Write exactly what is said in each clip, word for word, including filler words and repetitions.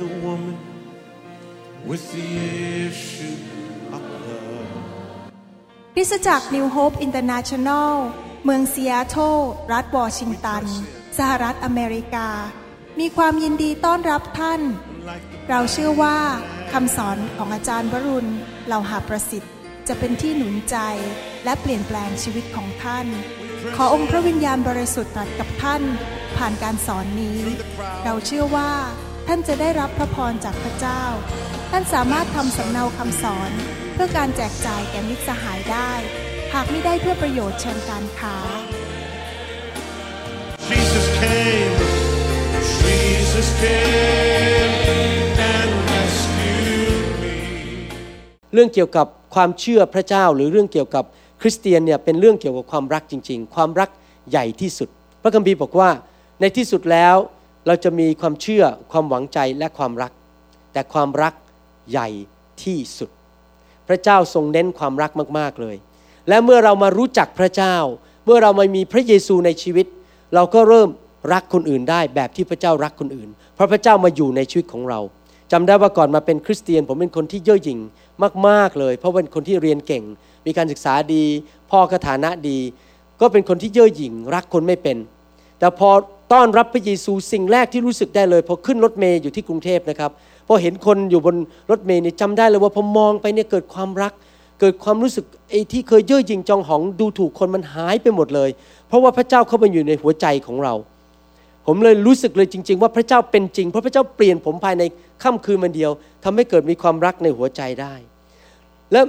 the woman with the issue of love คริสตจักร New Hope International เมืองซีแอตเทิลรัฐวอชิงตันสหรัฐอเมริกามีความยินดีต้อนรับท่านเราเชื่อว่าคำสอนของอาจารย์วรุณเหล่าหาประสิทธิ์จะเป็นที่หนุนใจและเปลี่ยนแปลงชีวิตของท่านขอองค์พระวิญญาณบริสุทธิ์ตรัสกับท่านผ่านการสอนนี้เราเชื่อว่าท่านจะได้รับพระพรจากพระเจ้าท่านสามารถทำสำเนาคำสอนเพื่อการแจกจ่ายแก่มิตรสหายได้หากไม่ได้เพื่อประโยชน์เชิงการค้า Jesus came Jesus came and rescued me เรื่องเกี่ยวกับความเชื่อพระเจ้าหรือเรื่องเกี่ยวกับคริสเตียนเนี่ยเป็นเรื่องเกี่ยวกับความรักจริงๆความรักใหญ่ที่สุดพระคัมภีร์บอกว่าในที่สุดแล้วเราจะมีความเชื่อความหวังใจและความรักแต่ความรักใหญ่ที่สุดพระเจ้าทรงเน้นความรักมากๆเลยและเมื่อเรามารู้จักพระเจ้าเมื่อเรามามีพระเยซูในชีวิตเราก็เริ่มรักคนอื่นได้แบบที่พระเจ้ารักคนอื่นเพราะพระเจ้ามาอยู่ในชีวิตของเราจำได้ว่าก่อนมาเป็นคริสเตียนผมเป็นคนที่เย่อหยิ่งมากๆเลยเพราะเป็นคนที่เรียนเก่งมีการศึกษาดีพ่อก็ฐานะดีก็เป็นคนที่เย่อหยิ่งรักคนไม่เป็นแต่พอต้อนรับพระเยซูสิ่งแรกที่รู้สึกได้เลยพอขึ้นรถเมล์อยู่ที่กรุงเทพนะครับพอเห็นคนอยู่บนรถเมล์เนี่ยจำได้เลยว่าพอมองไปเนี่ยเกิดความรักเกิดความรู้สึกไอ้ที่เคยเย่อหยิ่งจองหองดูถูกคนมันหายไปหมดเลยเพราะว่าพระเจ้าเข้ามาอยู่ในหัวใจของเราผมเลยรู้สึกเลยจริงๆว่าพระเจ้าเป็นจริงเพราะพระเจ้าเปลี่ยนผมภายในค่ำคืนวันเดียวทำให้เกิดมีความรักในหัวใจได้และ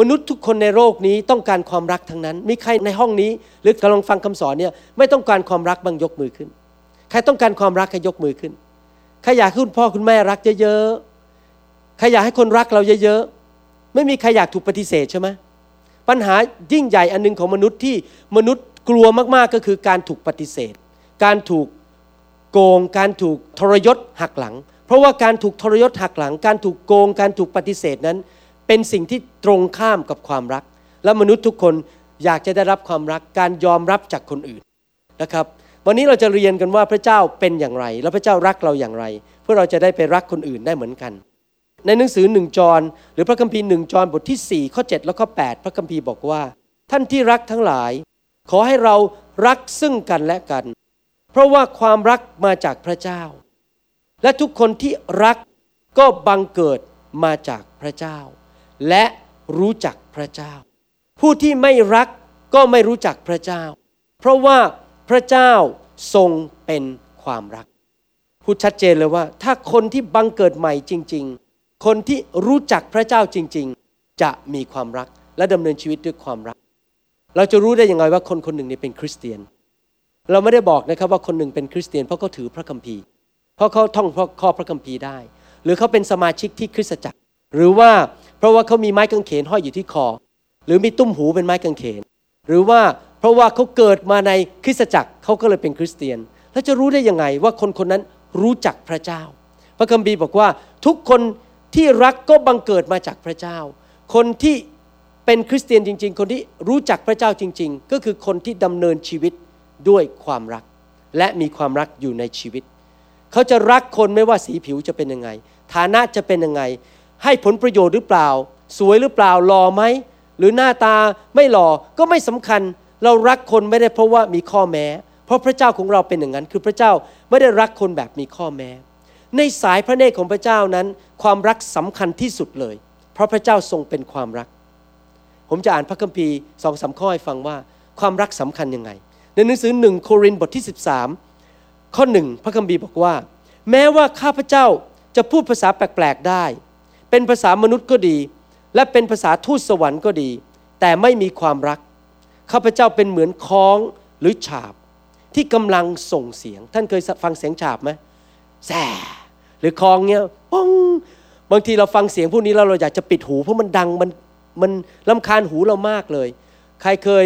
มนุษย์ทุกคนในโลกนี้ต้องการความรักทั้งนั้นมีใครในห้องนี้หรือกำลังฟังคำสอนเนี่ยไม่ต้องการความรักบ้างยกมือขึ้นใครต้องการความรักให้ยกมือขึ้นใครอยากให้คุณพ่อคุณแม่รักเยอะๆใครอยากให้คนรักเราเยอะๆไม่มีใครอยากถูกปฏิเสธใช่ไหมปัญหายิ่งใหญ่อันนึงของมนุษย์ที่มนุษย์กลัวมากๆก็คือการถูกปฏิเสธการถูกโกงการถูกทรยศหักหลังเพราะว่าการถูกทรยศหักหลังการถูกโกงการถูกปฏิเสธนั้นเป็นสิ่งที่ตรงข้ามกับความรักและมนุษย์ทุกคนอยากจะได้รับความรักการยอมรับจากคนอื่นนะครับวันนี้เราจะเรียนกันว่าพระเจ้าเป็นอย่างไรและพระเจ้ารักเราอย่างไรเพื่อเราจะได้ไปรักคนอื่นได้เหมือนกันในหนังสือหนึ่งจอห์นหรือพระคัมภีร์หนึ่งจอห์นบทที่สี่ข้อเจ็ดและข้อแปดพระคัมภีร์บอกว่าท่านที่รักทั้งหลายขอให้เรารักซึ่งกันและกันเพราะว่าความรักมาจากพระเจ้าและทุกคนที่รักก็บังเกิดมาจากพระเจ้าและรู้จักพระเจ้าผู้ที่ไม่รักก็ไม่รู้จักพระเจ้าเพราะว่าพระเจ้าทรงเป็นความรักพูดชัดเจนเลยว่าถ้าคนที่บังเกิดใหม่จริงๆคนที่รู้จักพระเจ้าจริงๆจะมีความรักและดำเนินชีวิตด้วยความรักเราจะรู้ได้อย่างไรว่าคนคนหนึ่งนี้เป็นคริสเตียนเราไม่ได้บอกนะครับว่าคนหนึ่งเป็นคริสเตียนเพราะเขาถือพระคัมภีร์เพราะเขาท่องข้อพระคัมภีร์ได้หรือเขาเป็นสมาชิกที่คริสตจักรหรือว่าเพราะว่าเขามีไม้กางเขนห้อยอยู่ที่คอหรือมีตุ้มหูเป็นไม้กางเขนหรือว่าเพราะว่าเขาเกิดมาในคริสตจักรเขาก็เลยเป็นคริสเตียนแล้วจะรู้ได้ยังไงว่าคนคนนั้นรู้จักพระเจ้าพระคัมภีร์บอกว่าทุกคนที่รักก็บังเกิดมาจากพระเจ้าคนที่เป็นคริสเตียนจริงๆคนที่รู้จักพระเจ้าจริงๆก็คือคนที่ดำเนินชีวิตด้วยความรักและมีความรักอยู่ในชีวิตเขาจะรักคนไม่ว่าสีผิวจะเป็นยังไงฐานะจะเป็นยังไงให้ผลประโยชน์หรือเปล่าสวยหรือเปล่าหล่อไหมหรือหน้าตาไม่หล่อก็ไม่สำคัญเรารักคนไม่ได้เพราะว่ามีข้อแม้เพราะพระเจ้าของเราเป็นอย่างนั้นคือพระเจ้าไม่ได้รักคนแบบมีข้อแม้ในสายพระเนตรของพระเจ้านั้นความรักสำคัญที่สุดเลยเพราะพระเจ้าทรงเป็นความรักผมจะอ่านพระคัมภีร์ สองถึงสาม ข้อให้ฟังว่าความรักสำคัญยังไงในหนังสือหนึ่งโครินธ์บทที่สิบสามข้อหนึ่งพระคัมภีร์บอกว่าแม้ว่าข้าพเจ้าจะพูดภาษาแปลกๆได้เป็นภาษามนุษย์ก็ดีและเป็นภาษาทูตสวรรค์ก็ดีแต่ไม่มีความรักข้าพเจ้าเป็นเหมือนค้องหรือฉาบที่กำลังส่งเสียงท่านเคยฟังเสียงฉาบไหมแซ่หรือค้องเงี้ยปองบางทีเราฟังเสียงพวกนี้แล้วเราอยากจะปิดหูเพราะมันดังมันมันรำคาญหูเรามากเลยใครเคย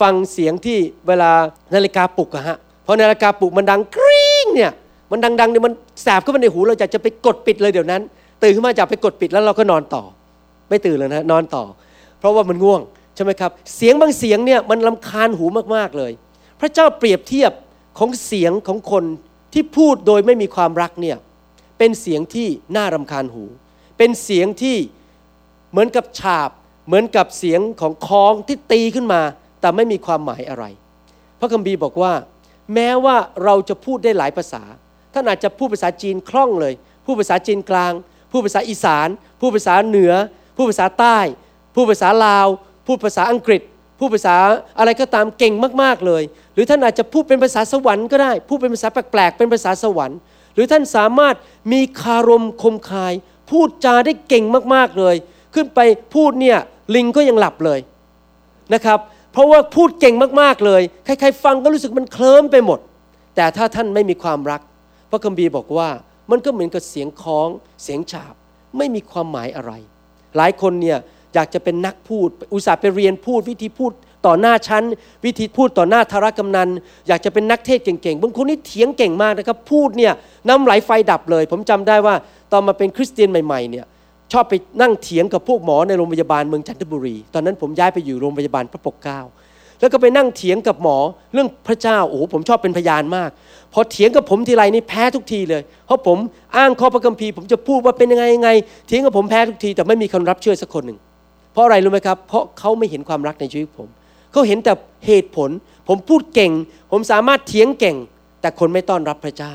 ฟังเสียงที่เวลานาฬิกาปลุกอะฮะพอนาฬิกาปลุกมันดังกริ๊งเนี่ยมันดังๆเนี่ยมันแสบเข้าไปในหูเราอยากจะไปกดปิดเลยเดี๋ยวนั้นตื่นขึ้นมาอยากไปกดปิดแล้วเราก็นอนต่อไม่ตื่นเลยนะนอนต่อเพราะว่ามันง่วงใช่ไหมครับเสียงบางเสียงเนี่ยมันรำคาญหูมากๆเลยพระเจ้าเปรียบเทียบของเสียงของคนที่พูดโดยไม่มีความรักเนี่ย เป็นเสียงที่น่ารำคาญหูเป็นเสียงที่เหมือนกับฉาบเหมือนกับเสียงของค้องที่ตีขึ้นมาแต่ไม่มีความหมายอะไรพระคัมภีร์บอกว่าแม้ว่าเราจะพูดได้หลายภาษาท่านอาจจะพูดภาษาจีนคล่องเลยพูดภาษาจีนกลางพูดภาษาอีสานพูดภาษาเหนือพูดภาษาใต้พูดภาษาลาวพูดภาษาอังกฤษพูดภาษาอะไรก็ตามเก่งมากๆเลยหรือท่านอาจจะพูดเป็นภาษาสวรรค์ก็ได้พูดเป็นภาษาแปลกๆเป็นภาษาสวรรค์หรือท่านสามารถมีคารมคมคายพูดจาได้เก่งมากๆเลยขึ้นไปพูดเนี่ยลิงก็ยังหลับเลยนะครับเพราะว่าพูดเก่งมากๆเลยใครๆฟังก็รู้สึกมันเคลิ้มไปหมดแต่ถ้าท่านไม่มีความรักพระคัมภีร์บอกว่ามันก็เหมือนกับเสียงค้องเสียงฉาบไม่มีความหมายอะไรหลายคนเนี่ยอยากจะเป็นนักพูดอุตส่าห์ไปเรียนพูดวิธีพูดต่อหน้าชั้นวิธีพูดต่อหน้าธารกำนันอยากจะเป็นนักเทศน์เก่งๆบางคนนี่เถียงเก่งมากนะครับพูดเนี่ยน้ำไหลไฟดับเลยผมจำได้ว่าตอนมาเป็นคริสเตียนใหม่ๆเนี่ยชอบไปนั่งเถียงกับพวกหมอในโรงพยาบาลเมืองจันทบุรีตอนนั้นผมย้ายไปอยู่โรงพยาบาลพระปกเกล้าแล้วก็ไปนั่งเถียงกับหมอเรื่องพระเจ้าโอ้โหผมชอบเป็นพยานมากพอเถียงกับผมทีไรนี่แพ้ทุกทีเลยเพราะผมอ้างข้อพระคัมภีร์ผมจะพูดว่าเป็นยังไงยังไงเถียงกับผมแพ้ทุกทีแต่ไม่มีคนรับเชื่อสักคนหนึ่งเพราะอะไรรู้ไหมครับเพราะเขาไม่เห็นความรักในชีวิตผมเขาเห็นแต่เหตุผลผมพูดเก่งผมสามารถเถียงเก่งแต่คนไม่ต้อนรับพระเจ้า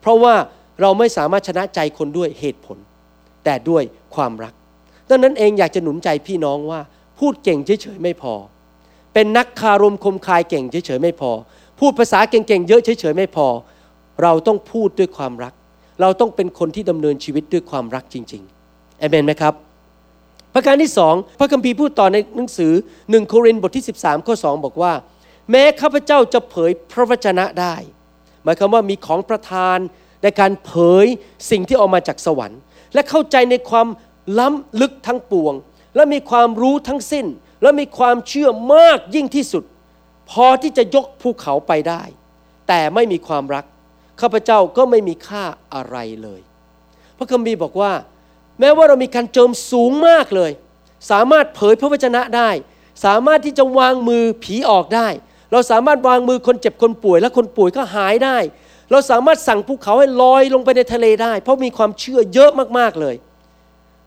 เพราะว่าเราไม่สามารถชนะใจคนด้วยเหตุผลแต่ด้วยความรักดังนั้นเองอยากจะหนุนใจพี่น้องว่าพูดเก่งเฉยๆไม่พอเป็นนักคารมคมคายเก่งเฉยๆไม่พอพูดภาษาเก่งๆเยอะเฉยๆไม่พอเราต้องพูดด้วยความรักเราต้องเป็นคนที่ดำเนินชีวิตด้วยความรักจริงๆเอเมนไหมครับประการที่สองพระคัมภีร์พูดต่อในหนังสือหนึ่งโครินธ์บทที่สิบสามข้อสองบอกว่าแม้ข้าพเจ้าจะเผยพระวจนะได้หมายความว่ามีของประทานในการเผยสิ่งที่ออกมาจากสวรรค์และเข้าใจในความล้ำลึกทั้งปวงและมีความรู้ทั้งสิ้นและมีความเชื่อมากยิ่งที่สุดพอที่จะยกภูเขาไปได้แต่ไม่มีความรักข้าพเจ้าก็ไม่มีค่าอะไรเลยพระคัมภีร์บอกว่าแม้ว่าเรามีการเจิมสูงมากเลยสามารถเผยพระวจนะได้สามารถที่จะวางมือผีออกได้เราสามารถวางมือคนเจ็บคนป่วยและคนป่วยก็หายได้เราสามารถสั่งภูเขาให้ลอยลงไปในทะเลได้เพราะมีความเชื่อเยอะมากๆเลย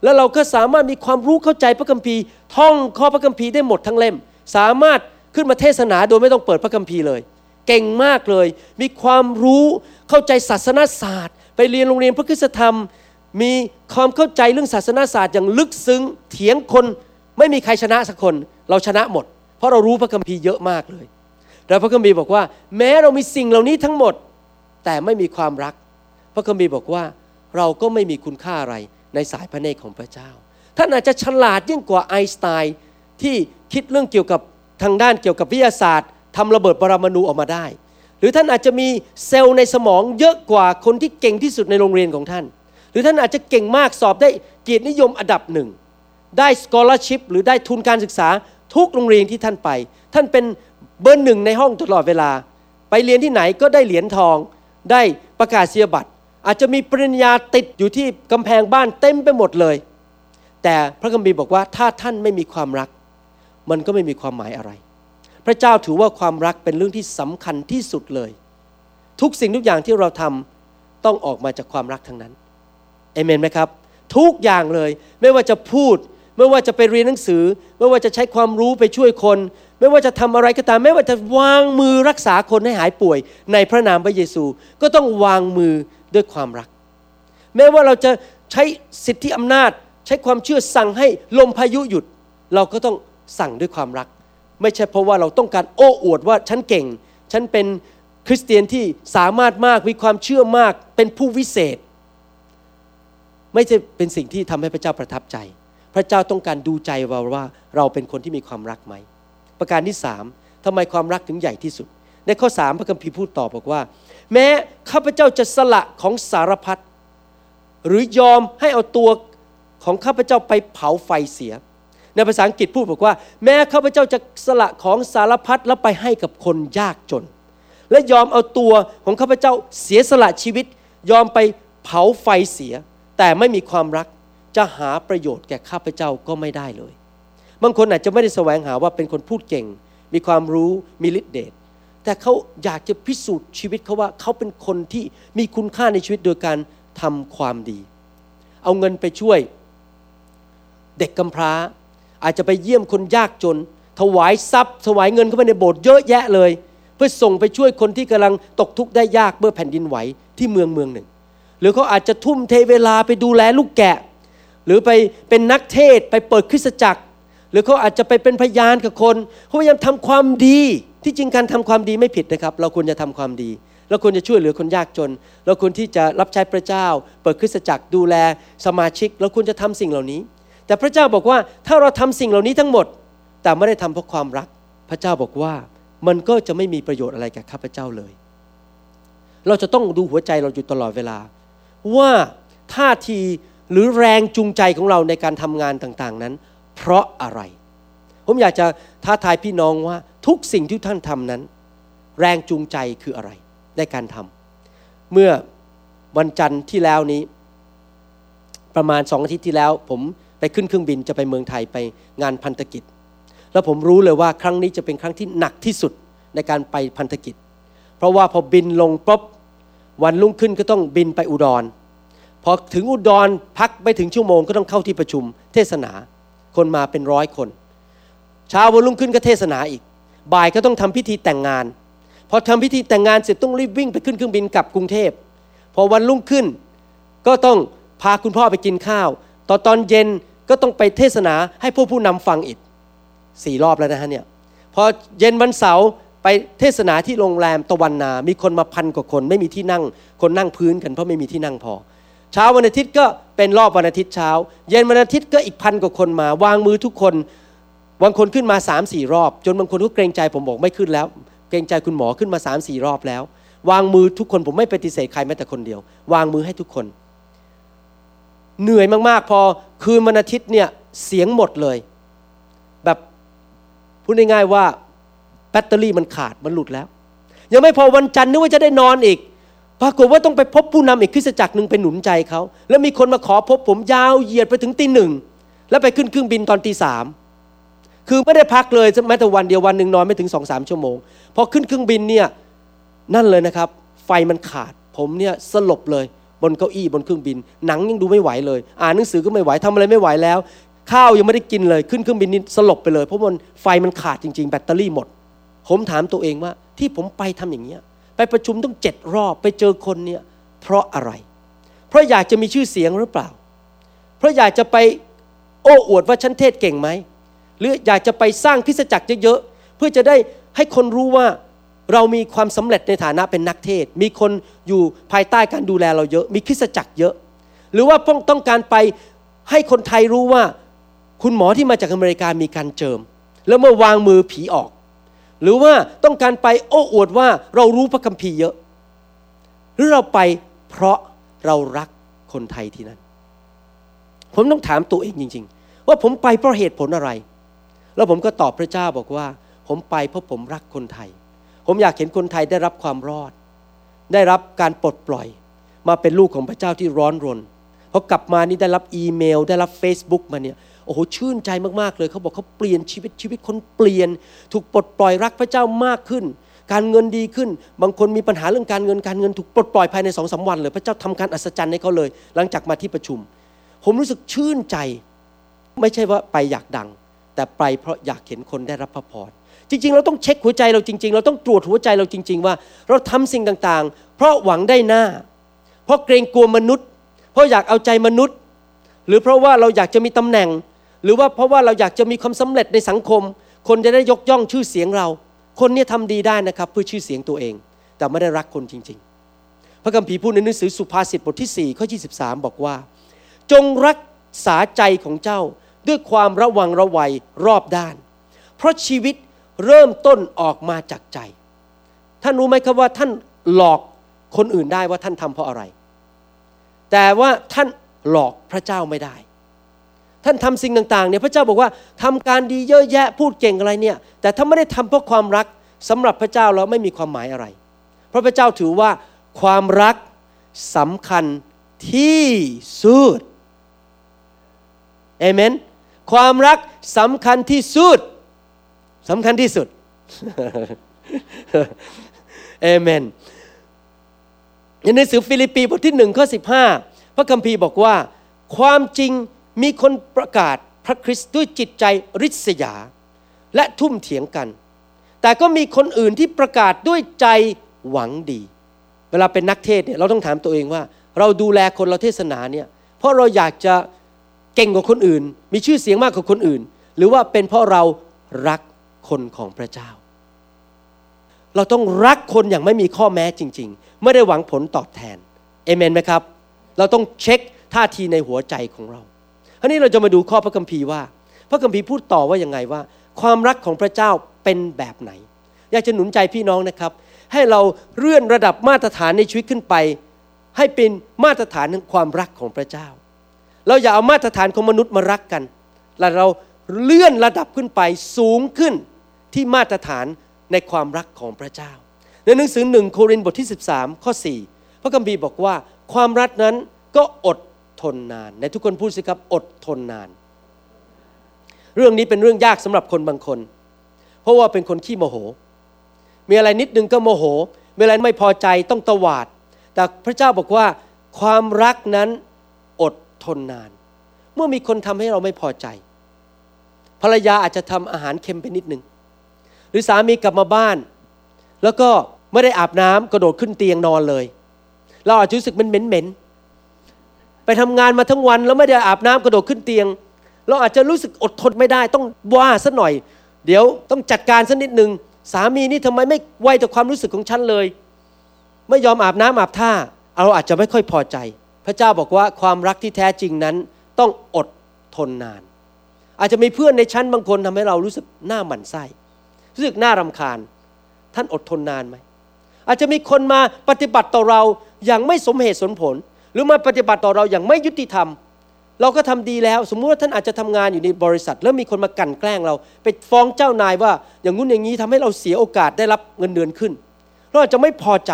แล้วเราก็สามารถมีความรู้เข้าใจพระคัมภีร์ท่องข้อพระคัมภีร์ได้หมดทั้งเล่มสามารถขึ้นมาเทศนาโดยไม่ต้องเปิดพระคัมภีร์เลยเก่งมากเลยมีความรู้เข้าใจศาสนศาสตร์ไปเรียนโรงเรียนพระคริสตธรรมมีความเข้าใจเรื่องศาสนศาสตร์อย่างลึกซึ้งเถียงคนไม่มีใครชนะสักคนเราชนะหมดเพราะเรารู้พระคัมภีร์เยอะมากเลยแล้วพระคัมภีร์บอกว่าแม้เรามีสิ่งเหล่านี้ทั้งหมดแต่ไม่มีความรักพระคัมภีร์บอกว่าเราก็ไม่มีคุณค่าอะไรในสายพระเนตรของพระเจ้าท่านอาจจะฉลาดยิ่งกว่าไอน์สไตน์ที่คิดเรื่องเกี่ยวกับทางด้านเกี่ยวกับวิทยาศาสตร์ทำระเบิดปรมาณูออกมาได้หรือท่านอาจจะมีเซลล์ในสมองเยอะกว่าคนที่เก่งที่สุดในโรงเรียนของท่านหรือท่านอาจจะเก่งมากสอบได้เกียรตินิยมอันดับหนึ่งได้ scholarship หรือได้ทุนการศึกษาทุกโรงเรียนที่ท่านไปท่านเป็นเบอร์หนึ่งในห้องตลอดเวลาไปเรียนที่ไหนก็ได้เหรียญทองได้ประกาศนียบัตรอาจจะมีปริญญาติดอยู่ที่กำแพงบ้านเต็มไปหมดเลยแต่พระคัมภีร์บอกว่าถ้าท่านไม่มีความรักมันก็ไม่มีความหมายอะไรพระเจ้าถือว่าความรักเป็นเรื่องที่สำคัญที่สุดเลยทุกสิ่งทุกอย่างที่เราทำต้องออกมาจากความรักทั้งนั้นเอเมนไหมครับทุกอย่างเลยไม่ว่าจะพูดไม่ว่าจะไปเรียนหนังสือไม่ว่าจะใช้ความรู้ไปช่วยคนไม่ว่าจะทำอะไรก็ตามไม่ว่าจะวางมือรักษาคนให้หายป่วยในพระนามพระเยซูก็ต้องวางมือด้วยความรักแม้ว่าเราจะใช้สิทธิอำนาจใช้ความเชื่อสั่งให้ลมพายุหยุดเราก็ต้องสั่งด้วยความรักไม่ใช่เพราะว่าเราต้องการโอ้อวดว่าฉันเก่งฉันเป็นคริสเตียนที่สามารถมากมีความเชื่อมากเป็นผู้วิเศษไม่ใช่เป็นสิ่งที่ทำให้พระเจ้าประทับใจพระเจ้าต้องการดูใจเราว่าเราเป็นคนที่มีความรักไหมประการที่สามทำไมความรักถึงใหญ่ที่สุดในข้อสามพระคัมภีร์พูดต่อบอกว่าแม้ข้าพเจ้าจะสละของสารพัดหรือยอมให้เอาตัวของข้าพเจ้าไปเผาไฟเสียในภาษาอังกฤษพูดบอกว่าแม้ข้าพเจ้าจะสละของสารพัดแล้วไปให้กับคนยากจนและยอมเอาตัวของข้าพเจ้าเสียสละชีวิตยอมไปเผาไฟเสียแต่ไม่มีความรักจะหาประโยชน์แก่ข้าพเจ้าก็ไม่ได้เลยบางคนอาจจะไม่ได้แสวงหาว่าเป็นคนพูดเก่งมีความรู้มีฤทธิ์เดชแต่เขาอยากจะพิสูจน์ชีวิตเขาว่าเขาเป็นคนที่มีคุณค่าในชีวิตโดยการ ทำความดีเอาเงินไปช่วยเด็กกำพร้าอาจจะไปเยี่ยมคนยากจนถวายทรัพย์ถวายเงินเข้าไปในโบสถ์เยอะแยะเลยเพื่อส่งไปช่วยคนที่กำลังตกทุกข์ได้ยากเมื่อแผ่นดินไหวที่เมืองเมืองหนึ่งหรือเขาอาจจะทุ่มเทเวลาไปดูแลลูกแกะหรือไปเป็นนักเทศน์ไปเปิดคริสตจักรหรือเขาอาจจะไปเป็นพยานกับคนเขาพยายามทำความดีที่จริงการทำความดีไม่ผิดนะครับเราควรจะทำความดีเราควรจะช่วยเหลือคนยากจนเราควรที่จะรับใช้พระเจ้าเปิดคริสตจักรดูแลสมาชิกเราควรจะทำสิ่งเหล่านี้แต่พระเจ้าบอกว่าถ้าเราทำสิ่งเหล่านี้ทั้งหมดแต่ไม่ได้ทำเพราะความรักพระเจ้าบอกว่ามันก็จะไม่มีประโยชน์อะไรกับข้าพเจ้าเลยเราจะต้องดูหัวใจเราอยู่ตลอดเวลาว่าท่าทีหรือแรงจูงใจของเราในการทำงานต่างๆนั้นเพราะอะไรผมอยากจะท้าทายพี่น้องว่าทุกสิ่งที่ท่านทำนั้นแรงจูงใจคืออะไรในการทำเมื่อวันจันทร์ที่แล้วนี้ประมาณสองอาทิตย์ที่แล้วผมไปขึ้นเครื่องบินจะไปเมืองไทยไปงานพันธกิจแล้วผมรู้เลยว่าครั้งนี้จะเป็นครั้งที่หนักที่สุดในการไปพันธกิจเพราะว่าพอบินลงปุ๊บวันรุ่งขึ้นก็ต้องบินไปอุดรพอถึงอุดรพักไม่ถึงชั่วโมงก็ต้องเข้าที่ประชุมเทศนาคนมาเป็นร้อยคนเช้าวันรุ่งขึ้นก็เทศนาอีกบ่ายก็ต้องทำพิธีแต่งงานพอทำพิธีแต่งงานเสร็จต้องรีบวิ่งไปขึ้นเครื่องบินกลับกรุงเทพพอวันรุ่งขึ้นก็ต้องพาคุณพ่อไปกินข้าวตอนตอนเย็นก็ต้องไปเทศนาให้พวกผู้นำฟังอีกสี่รอบแล้วนะฮะเนี่ยพอเย็นวันเสาร์ไปเทศนาที่โรงแรมตะวันนามีคนมาพันกว่าคนไม่มีที่นั่งคนนั่งพื้นกันเพราะไม่มีที่นั่งพอเช้าวันอาทิตย์ก็เป็นรอบวันอาทิตย์เช้าเย็นวันอาทิตย์ก็อีกพันกว่าคนมาวางมือทุกคนบางคนขึ้นมา สามถึงสี่ รอบจนบางคนก็เกรงใจผมบอกไม่ขึ้นแล้วเกรงใจคุณหมอขึ้นมา สามถึงสี่ รอบแล้ววางมือทุกคนผมไม่ปฏิเสธใครแม้แต่คนเดียววางมือให้ทุกคนเหนื่อยมากๆพอคืนวันอาทิตย์เนี่ยเสียงหมดเลยแบบพูดง่ายๆว่าแบตเตอรี่มันขาดมันหลุดแล้วยังไม่พอวันจันทร์นึกว่าจะได้นอนอีกปรากฏว่าต้องไปพบผู้นำอีกคริสตจักรนึงไปหนุนใจเขาแล้วมีคนมาขอพบผมยาวเหยียดไปถึงตีหนึ่งแล้วไปขึ้นเครื่องบินตอนตีสามคือไม่ได้พักเลยแม้แต่วันเดียววันนึงนอนไม่ถึง สองถึงสาม ชั่วโมงพอขึ้นเครื่องบินเนี่ยนั่นเลยนะครับไฟมันขาดผมเนี่ยสลบเลยบนเก้าอี้บนเครื่องบินหนังยังดูไม่ไหวเลยอ่านหนังสือก็ไม่ไหวทำอะไรไม่ไหวแล้วข้าวยังไม่ได้กินเลยขึ้นเครื่องบินนี่สลบไปเลยเพราะมันไฟมันขาดจริงๆแบตเตอรี่หมดผมถามตัวเองว่าที่ผมไปทำอย่างเงี้ยไปประชุมต้องเจ็ดรอบไปเจอคนเนี่ยเพราะอะไรเพราะอยากจะมีชื่อเสียงหรือเปล่าเพราะอยากจะไปโอ้อวดว่าฉันเทศเก่งไหมหรืออยากจะไปสร้างคริสตจักรเยอะๆเพื่อจะได้ให้คนรู้ว่าเรามีความสำเร็จในฐานะเป็นนักเทศมีคนอยู่ภายใต้การดูแลเราเยอะมีคริสตจักรเยอะหรือว่าต้องการไปให้คนไทยรู้ว่าคุณหมอที่มาจากอเมริกามีการเจิมแล้วเมื่อวางมือผีออกหรือว่าต้องการไปโอ้อวดว่าเรารู้พระคัมภีร์เยอะหรือเราไปเพราะเรารักคนไทยที่นั่นผมต้องถามตัวเองจริงๆว่าผมไปเพราะเหตุผลอะไรแล้วผมก็ตอบพระเจ้าบอกว่าผมไปเพราะผมรักคนไทยผมอยากเห็นคนไทยได้รับความรอดได้รับการปลดปล่อยมาเป็นลูกของพระเจ้าที่ร้อนรนพอกลับมานี่ได้รับอีเมลได้รับ Facebook มาเนี่ยโอ้โหชื่นใจมากๆเลยเขาบอกเขาเปลี่ยนชีวิตชีวิตคนเปลี่ยนถูกปลดปล่อยรักพระเจ้ามากขึ้นการเงินดีขึ้นบางคนมีปัญหาเรื่องการเงินการเงินถูกปลดปล่อยภายใน สองถึงสาม วันเลยพระเจ้าทำการอัศจรรย์ให้เขาเลยหลังจากมาที่ประชุมผมรู้สึกชื่นใจไม่ใช่ว่าไปอยากดังแต่ไปเพราะอยากเห็นคนได้รับพระพรจริงๆเราต้องเช็คหัวใจเราจริงๆเราต้องตรวจหัวใจเราจริงๆว่าเราทำสิ่งต่างๆเพราะหวังได้หน้าเพราะเกรงกลัวมนุษย์เพราะอยากเอาใจมนุษย์หรือเพราะว่าเราอยากจะมีตำแหน่งหรือว่าเพราะว่าเราอยากจะมีความสำเร็จในสังคมคนจะได้ยกย่องชื่อเสียงเราคนเนี่ยทำดีได้นะครับเพื่อชื่อเสียงตัวเองแต่ไม่ได้รักคนจริงๆพระคัมภีร์พูดในหนังสือสุภาษิตบทที่สี่ข้อยี่สิบสามบอกว่าจงรักษาใจของเจ้าด้วยความระวังระวัยรอบด้านเพราะชีวิตเริ่มต้นออกมาจากใจท่านรู้ไหมครับว่าท่านหลอกคนอื่นได้ว่าท่านทำเพราะอะไรแต่ว่าท่านหลอกพระเจ้าไม่ได้ท่านทำสิ่งต่างๆเนี่ยพระเจ้าบอกว่าทำการดีเยอะแยะพูดเก่งอะไรเนี่ยแต่ถ้าไม่ได้ทำเพราะความรักสำหรับพระเจ้าแล้วไม่มีความหมายอะไรเพราะพระเจ้าถือว่าความรักสำคัญที่สุดเอเมนความรักสำคัญที่สุดสำคัญที่สุดเอเมน ในหนังสือฟิลิปปีบทที่หนึ่งข้อสิบห้าพระคัมภีร์บอกว่าความจริงมีคนประกาศพระคริสต์ด้วยจิตใจริษยาและทุ่มเถียงกันแต่ก็มีคนอื่นที่ประกาศด้วยใจหวังดีเวลาเป็นนักเทศน์เนี่ยเราต้องถามตัวเองว่าเราดูแลคนเราเทศนาเนี่ยเพราะเราอยากจะเก่งกว่าคนอื่นมีชื่อเสียงมากกว่าคนอื่นหรือว่าเป็นเพราะเรารักคนของพระเจ้าเราต้องรักคนอย่างไม่มีข้อแม้จริงๆไม่ได้หวังผลตอบแทนเอเมนไหมครับเราต้องเช็คท่าทีในหัวใจของเราอันนี้เราจะมาดูข้อพระคัมภีร์ว่าพระคัมภีร์พูดต่อว่ายังไงว่าความรักของพระเจ้าเป็นแบบไหนอยากจะหนุนใจพี่น้องนะครับให้เราเลื่อนระดับมาตรฐานในชีวิตขึ้นไปให้เป็นมาตรฐานของความรักของพระเจ้าเราอย่าเอามาตรฐานของมนุษย์มารักกันแต่เราเลื่อนระดับขึ้นไปสูงขึ้นที่มาตรฐานในความรักของพระเจ้าในหนังสือหนึ่งโครินธ์บทที่สิบสามข้อสี่พระคัมภีร์บอกว่าความรักนั้นก็อดทนนานในทุกคนพูดสิครับอดทนนานเรื่องนี้เป็นเรื่องยากสำหรับคนบางคนเพราะว่าเป็นคนขี้โมโหมีอะไรนิดนึงก็โมโหมีอะไรไม่พอใจต้องตวาดแต่พระเจ้าบอกว่าความรักนั้นอดทนนานเมื่อมีคนทำให้เราไม่พอใจภรรยาอาจจะทำอาหารเค็มไปนิดนึงหรือสามีกลับมาบ้านแล้วก็ไม่ได้อาบน้ำกระโดดขึ้นเตียงนอนเลยเราอาจจะรู้สึกมันเหม็นๆไปทำงานมาทั้งวันแล้วไม่ได้อาบน้ำกระโดดขึ้นเตียงเราอาจจะรู้สึกอดทนไม่ได้ต้องว่าซะหน่อยเดี๋ยวต้องจัดการซะนิดนึงสามีนี่ทำไมไม่ไวต่อความรู้สึกของฉันเลยไม่ยอมอาบน้ำอาบท่าเราอาจจะไม่ค่อยพอใจพระเจ้าบอกว่าความรักที่แท้จริงนั้นต้องอดทนนานอาจจะมีเพื่อนในชั้นบางคนทำให้เรารู้สึกหน้าหมั่นไส้รู้สึกน่ารำคาญท่านอดทนนานไหมอาจจะมีคนมาปฏิบัติต่อเราอย่างไม่สมเหตุสมผลหรือมาปฏิบัติต่อเราอย่างไม่ยุติธรรมเราก็ทำดีแล้วสมมุติว่าท่านอาจจะทำงานอยู่ในบริษัทแล้วมีคนมากั่นแกล้งเราไปฟ้องเจ้านายว่าอย่างงู้นอย่างนี้ทำให้เราเสียโอกาสได้รับเงินเดือนขึ้นเราอาจจะไม่พอใจ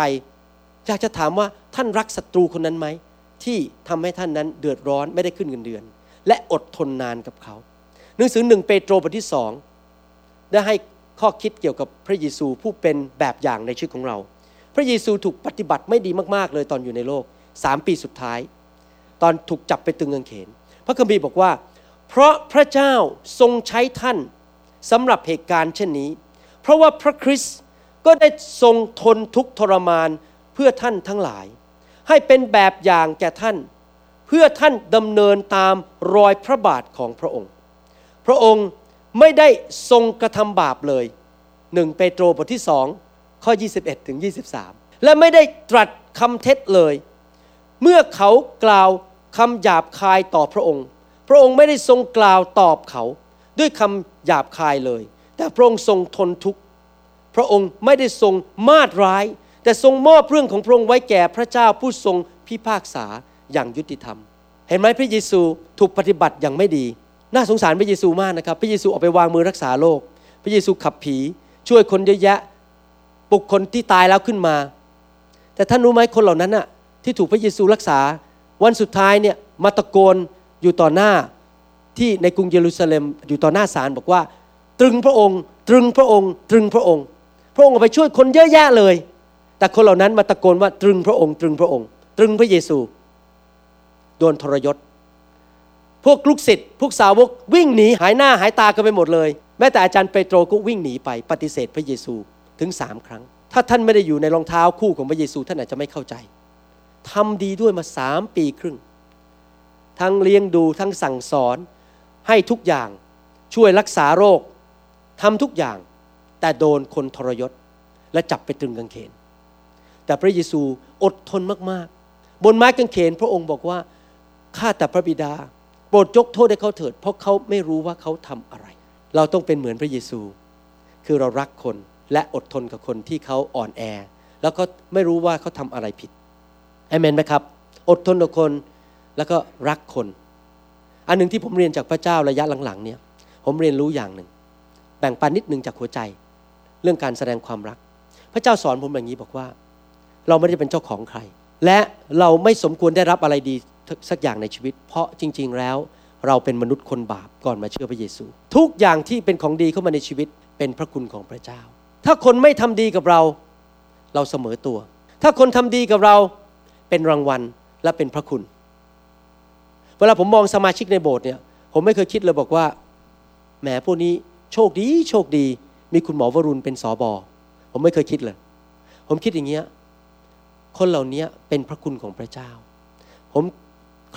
อยากจะถามว่าท่านรักศัตรูคนนั้นไหมที่ทำให้ท่านนั้นเดือดร้อนไม่ได้ขึ้นเงินเดือนและอดทนนานกับเขาหนังสือหนึ่งเปโตรบทที่สองได้ให้ข้อคิดเกี่ยวกับพระเยซูผู้เป็นแบบอย่างในชีวิตของเราพระเยซูถูกปฏิบัติไม่ดีมากๆเลยตอนอยู่ในโลกสามปีสุดท้ายตอนถูกจับไปตึงกางเขนพระคัมภีร์บอกว่าเพราะพระเจ้าทรงใช้ท่านสำหรับเหตุการณ์เช่นนี้เพราะว่าพระคริสต์ก็ได้ทรงทนทุกข์ทรมานเพื่อท่านทั้งหลายให้เป็นแบบอย่างแก่ท่านเพื่อท่านดำเนินตามรอยพระบาทของพระองค์พระองค์ไม่ได้ทรงกระทำบาปเลยหนึ่งเปโตรบทที่สองข้อยี่สิบเอ็ดถึงยี่สิบสามและไม่ได้ตรัสคำเท็จเลยเมื่อเขากล่าวคำหยาบคายต่อพระองค์พระองค์ไม่ได้ทรงกล่าวตอบเขาด้วยคำหยาบคายเลยแต่พระองค์ทรงทนทุกข์พระองค์ไม่ได้ทรงมาดร้ายแต่ทรงมอบเรื่องของพระองค์ไว้แก่พระเจ้าผู้ทรงพิพากษาอย่างยุติธรรมเห็นไหมพระเยซูถูกปฏิบัติอย่างไม่ดีน่าสงสารพระเยซูมากนะครับพระเยซูออกไปวางมือรักษาโรคพระเยซูขับผีช่วยคนเยอะแยะปลุกคนที่ตายแล้วขึ้นมาแต่ท่านรู้ไหมคนเหล่านั้นน่ะที่ถูกพระเยซูรักษาวันสุดท้ายเนี่ยมาตะโกนอยู่ต่อหน้าที่ในกรุงเยรูซาเล็มอยู่ต่อหน้าศาลบอกว่าตรึงพระองค์ตรึงพระองค์ตรึงพระองค์พระองค์ออกไปช่วยคนเยอะแยะเลยแต่คนเหล่านั้นมาตะโกนว่าตรึงพระองค์ตรึงพระองค์ตรึงพระเยซูโดนทรยศพวกลูกศิษย์พวกสาวกวิ่งหนีหายหน้าหายตากันไปหมดเลยแม้แต่อาจารย์เปโตรก็วิ่งหนีไปปฏิเสธพระเยซูถึงสามครั้งถ้าท่านไม่ได้อยู่ในรองเท้าคู่ของพระเยซูท่านอาจจะไม่เข้าใจทำดีด้วยมาสามปีครึ่งทั้งเลี้ยงดูทั้งสั่งสอนให้ทุกอย่างช่วยรักษาโรคทำทุกอย่างแต่โดนคนทรยศและจับไปตรึงกางเขนแต่พระเยซูอดทนมากๆบนไม้กางเขนพระองค์บอกว่าข้าแต่พระบิดาโปรดยกโทษให้เขาเถิดเพราะเขาไม่รู้ว่าเขาทำอะไรเราต้องเป็นเหมือนพระเยซูคือเรารักคนและอดทนกับคนที่เขาอ่อนแอแล้วก็ไม่รู้ว่าเขาทำอะไรผิดเอเมนไหมครับอดทนกับคนแล้วก็รักคนอันหนึ่งที่ผมเรียนจากพระเจ้าระยะหลังๆเนี่ยผมเรียนรู้อย่างหนึ่งแบ่งปันนิดนึงจากหัวใจเรื่องการแสดงความรักพระเจ้าสอนผมอย่างนี้บอกว่าเราไม่ได้เป็นเจ้าของใครและเราไม่สมควรได้รับอะไรดีสักอย่างในชีวิตเพราะจริงๆแล้วเราเป็นมนุษย์คนบาปก่อนมาเชื่อพระเยซูทุกอย่างที่เป็นของดีเข้ามาในชีวิตเป็นพระคุณของพระเจ้าถ้าคนไม่ทำดีกับเราเราเสมอตัวถ้าคนทำดีกับเรา เป็นรางวัลและเป็นพระคุณเวลาผมมองสมาชิกในโบสถ์เนี่ยผมไม่เคยคิดเลยบอกว่าแหมพวกนี้โชคดีโชคดีมีคุณหมอวรุณเป็นสบผมไม่เคยคิดเลยผมคิดอย่างเงี้ยคนเหล่านี้เป็นพระคุณของพระเจ้าผม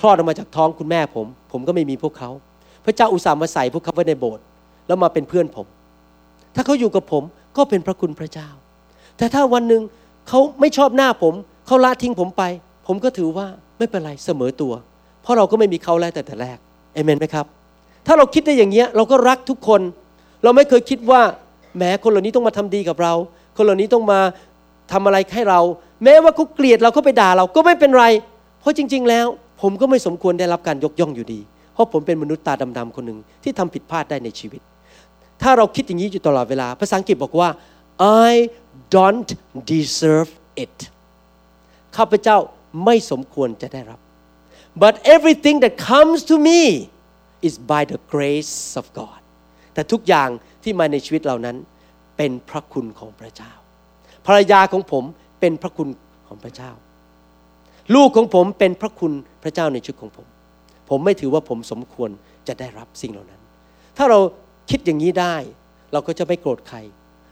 คลอดออกมาจากท้องคุณแม่ผมผมก็ไม่มีพวกเขาพระเจ้าอุตส่าห์มาใส่พวกเขาไว้ในโบสถ์แล้วมาเป็นเพื่อนผมถ้าเขาอยู่กับผมก็เป็นพระคุณพระเจ้าแต่ถ้าวันนึงเขาไม่ชอบหน้าผมเขาละทิ้งผมไปผมก็ถือว่าไม่เป็นไรเสมอตัวเพราะเราก็ไม่มีเขาแล้วแต่แต่แรกเอเมนไหมครับถ้าเราคิดได้อย่างเงี้ยเราก็รักทุกคนเราไม่เคยคิดว่าแม้คนเหล่านี้ต้องมาทำดีกับเราคนเหล่านี้ต้องมาทำอะไรให้เราแม้ว่าเขาเกลียดเราเขาไปด่าเราก็ไม่เป็นไรเพราะจริงๆแล้วผมก็ไม่สมควรได้รับการยกย่องอยู่ดีเพราะผมเป็นมนุษย์ตาดำๆคนหนึ่งที่ทำผิดพลาดได้ในชีวิตถ้าเราคิดอย่างนี้อยู่ตลอดเวลาภาษาอังกฤษบอกว่า I don't deserve it ข้าพเจ้าไม่สมควรจะได้รับ but everything that comes to me is by the grace of God แต่ทุกอย่างที่มาในชีวิตเรานั้นเป็นพระคุณของพระเจ้าภรรยาของผมเป็นพระคุณของพระเจ้าลูกของผมเป็นพระคุณพระเจ้าในชีวิตของผมผมไม่ถือว่าผมสมควรจะได้รับสิ่งเหล่านั้นถ้าเราคิดอย่างนี้ได้เราก็จะไม่โกรธใคร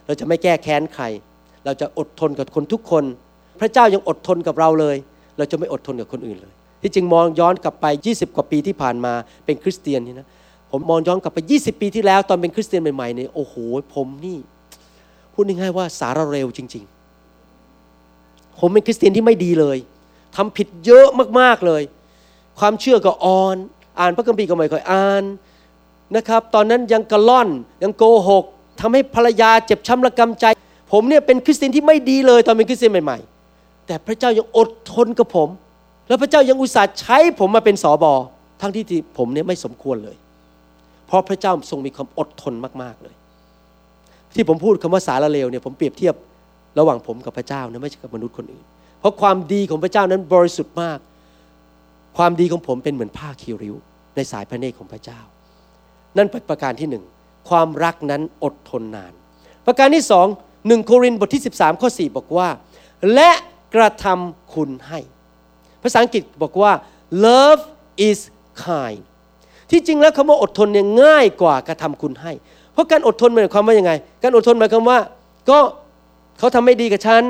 เราจะไม่แก้แค้นใครเราจะอดทนกับคนทุกคนพระเจ้ายังอดทนกับเราเลยเราจะไม่อดทนกับคนอื่นเลยที่จริงมองย้อนกลับไปยี่สิบกว่าปีที่ผ่านมาเป็นคริสเตียนนี่นะผมมองย้อนกลับไปยี่สิบปีที่แล้วตอนเป็นคริสเตียนใหม่ๆเนี่ยโอ้โหผมนี่พูดง่ายๆว่าสารเลวจริงๆผมเป็นคริสเตียนที่ไม่ดีเลยทำผิดเยอะมากๆเลยความเชื่อก็อ่อนอ่านพระคัมภีร์ก็ไม่ค่อยอ่านนะครับตอนนั้นยังกะล่อนยังโกหกทำให้ภรรยาเจ็บช้ำระกำใจผมเนี่ยเป็นคริสเตียนที่ไม่ดีเลยตอนเป็นคริสเตียนใหม่ๆแต่พระเจ้ายังอดทนกับผมแล้วพระเจ้ายังอุตส่าห์ใช้ผมมาเป็นสบทั้งที่ผมเนี่ยไม่สมควรเลยเพราะพระเจ้าทรงมีความอดทนมากๆเลยที่ผมพูดคำว่าสารเลวเนี่ยผมเปรียบเทียบระหว่างผมกับพระเจ้านะไม่ใช่กับมนุษย์คนอื่นเพราะความดีของพระเจ้านั้นบริสุทธิ์มากความดีของผมเป็นเหมือนผ้าคีริ้วในสายพระเนตรของพระเจ้านั่นเป็นประการที่หนึ่งความรักนั้นอดทนนานประการที่สองหนึ่งโครินธ์บทที่สิบสามข้อสี่บอกว่าและกระทำคุณให้ภาษาอังกฤษบอกว่า love is kind ที่จริงแล้วคำว่าอดทนเนี่ยง่ายกว่ากระทำคุณให้เพราะการอดทนหมายความว่ายังไงการอดทนหมายความว่าก็เขาทำไม่ดีกับฉัน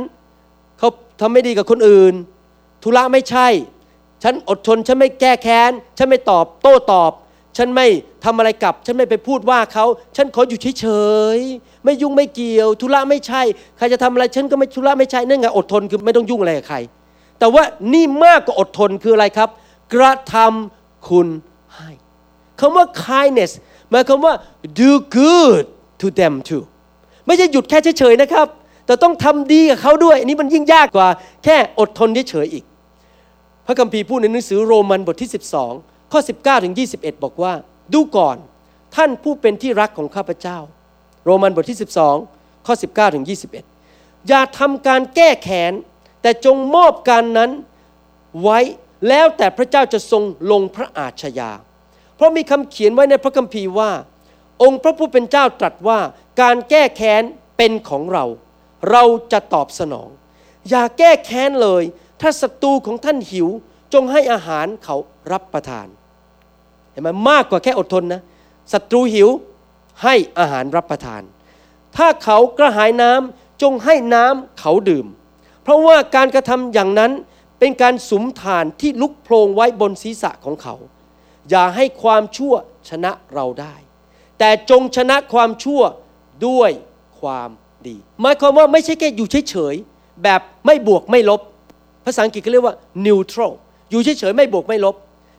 เขาทำไม่ดีกับคนอื่นธุระไม่ใช่ฉันอดทนฉันไม่แก้แค้นฉันไม่ตอบโต้ตอบฉันไม่ทำอะไรกลับฉันไม่ไปพูดว่าเขาฉันขออยู่เฉยๆไม่ยุ่งไม่เกี่ยวธุระไม่ใช่ใครจะทำอะไรฉันก็ไม่ธุระไม่ใช่นั่นไงอดทนคือไม่ต้องยุ่งอะไรกับใครแต่ว่านี่มากกว่าอดทนคืออะไรครับกระทำคุณให้คำว่า kindness หมายความว่า do good to them too ไม่ใช่หยุดแค่เฉยๆนะครับแต่ต้องทำดีกับเขาด้วยอันนี้มันยิ่งยากกว่าแค่อดทนเฉยๆอีกพระคัมภีร์พูดในหนังสือโรมันบทที่สิบสองข้อสิบเก้าถึงยี่สิบเอ็ดบอกว่าดูก่อนท่านผู้เป็นที่รักของข้าพเจ้าโรมันบทที่สิบสองข้อสิบเก้าถึงยี่สิบเอ็ดอย่าทำการแก้แค้นแต่จงมอบการนั้นไว้แล้วแต่พระเจ้าจะทรงลงพระอาชญาเพราะมีคำเขียนไว้ในพระคัมภีร์ว่าองค์พระผู้เป็นเจ้าตรัสว่าการแก้แค้นเป็นของเราเราจะตอบสนองอย่าแก้แค้นเลยถ้าศัตรูของท่านหิวจงให้อาหารเขารับประทานเห็นไหมมากกว่าแค่อดทนนะศัตรูหิวให้อาหารรับประทานถ้าเขากระหายน้ำจงให้น้ำเขาดื่มเพราะว่าการกระทำอย่างนั้นเป็นการสุมถ่านที่ลุกโพลงไว้บนศีรษะของเขาอย่าให้ความชั่วชนะเราได้แต่จงชนะความชั่วด้วยความดีหมายความว่าไม่ใช่แค่อยู่เฉยๆแบบไม่บวกไม่ลบภาษาอังกฤษเขาเรียกว่า neutral อยู่เฉยๆไม่บวกไม่ลบ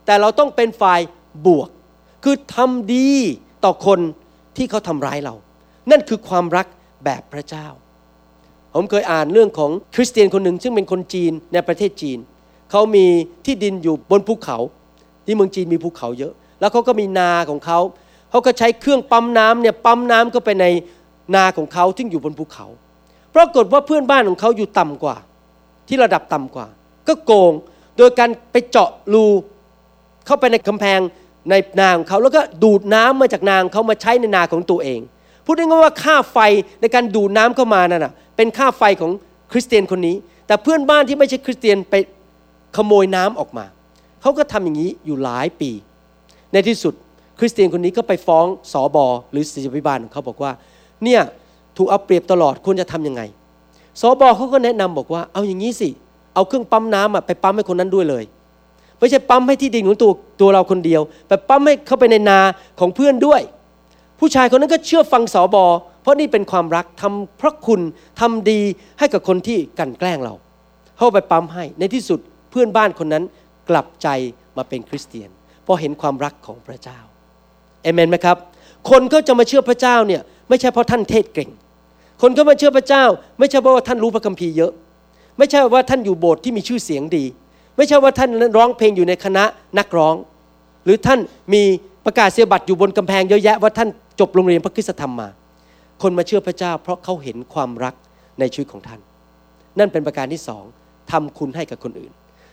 แต่เราต้องเป็นฝ่ายบวกคือทำดีต่อคนที่เขาทำร้ายเรานั่นคือความรักแบบพระเจ้าผมเคยอ่านเรื่องของคริสเตียนคนหนึ่งซึ่งเป็นคนจีนในประเทศจีนเขามีที่ดินอยู่บนภูเขาที่เมืองจีนมีภูเขาเยอะแล้วเขาก็มีนาของเขาเขาก็ใช้เครื่องปั๊มน้ำเนี่ยปั๊มน้ำก็ไปในนาของเขาที่อยู่บนภูเขาปรากฏว่าเพื่อนบ้านของเขาอยู่ต่ำกว่าที่ระดับต่ำกว่าก็โกงโดยการไปเจาะรูเข้าไปในกำแพงในนาของเขาแล้วก็ดูดน้ำมาจากนาของเขามาใช้ในนาของตัวเองพูดง่ายๆว่าค่าไฟในการดูดน้ำเข้ามานั่นน่ะเป็นค่าไฟของคริสเตียนคนนี้แต่เพื่อนบ้านที่ไม่ใช่คริสเตียนไป ขโมยน้ำออกมาเขาก็ทำอย่างนี้อยู่หลายปีในที่สุดคริสเตียนคนนี้ก็ไปฟ้องสบหรือศิลปิบาลของเขาบอกว่าเนี่ยถูกเอาเปรียบตลอดควรจะทำยังไงสบเขาก็แนะนำบอกว่าเอาอย่างนี้สิเอาเครื่องปั๊มน้ำไปปั๊มให้คนนั้นด้วยเลยไม่ใช่ปั๊มให้ที่ดินของตัวตัวเราคนเดียวแต่ปั๊มให้เข้าไปในนาของเพื่อนด้วยผู้ชายคนนั้นก็เชื่อฟังสบเพราะนี่เป็นความรักทำเพราะคุณทำดีให้กับคนที่กลั่นแกล้งเราเข้าไปปั๊มให้ในที่สุดเพื่อนบ้านคนนั้นกลับใจมาเป็นคริสเตียนเพราะเห็นความรักของพระเจ้าเอเมนไหมครับคนก็จะมาเชื่อพระเจ้าเนี่ยไม่ใช่เพราะท่านเทศเก่งคนก็มาเชื่อพระเจ้าไม่ใช่เพราะว่าท่านรู้พระคัมภีร์เยอะไม่ใช่ว่าท่านอยู่โบสถ์ที่มีชื่อเสียงดีไม่ใช่ว่าท่านร้องเพลงอยู่ในคณะนักร้องหรือท่านมีประกาศเสียบัตรอยู่บนกำแพงเยอะแยะว่าท่านจบโรงเรียนพระคริสตธรรมมาคนมาเชื่อพระเจ้าเพราะเขาเห็นความรักในชีวิตของท่านนั่นเป็นประการที่สองทำคุณให้กับคนอื่น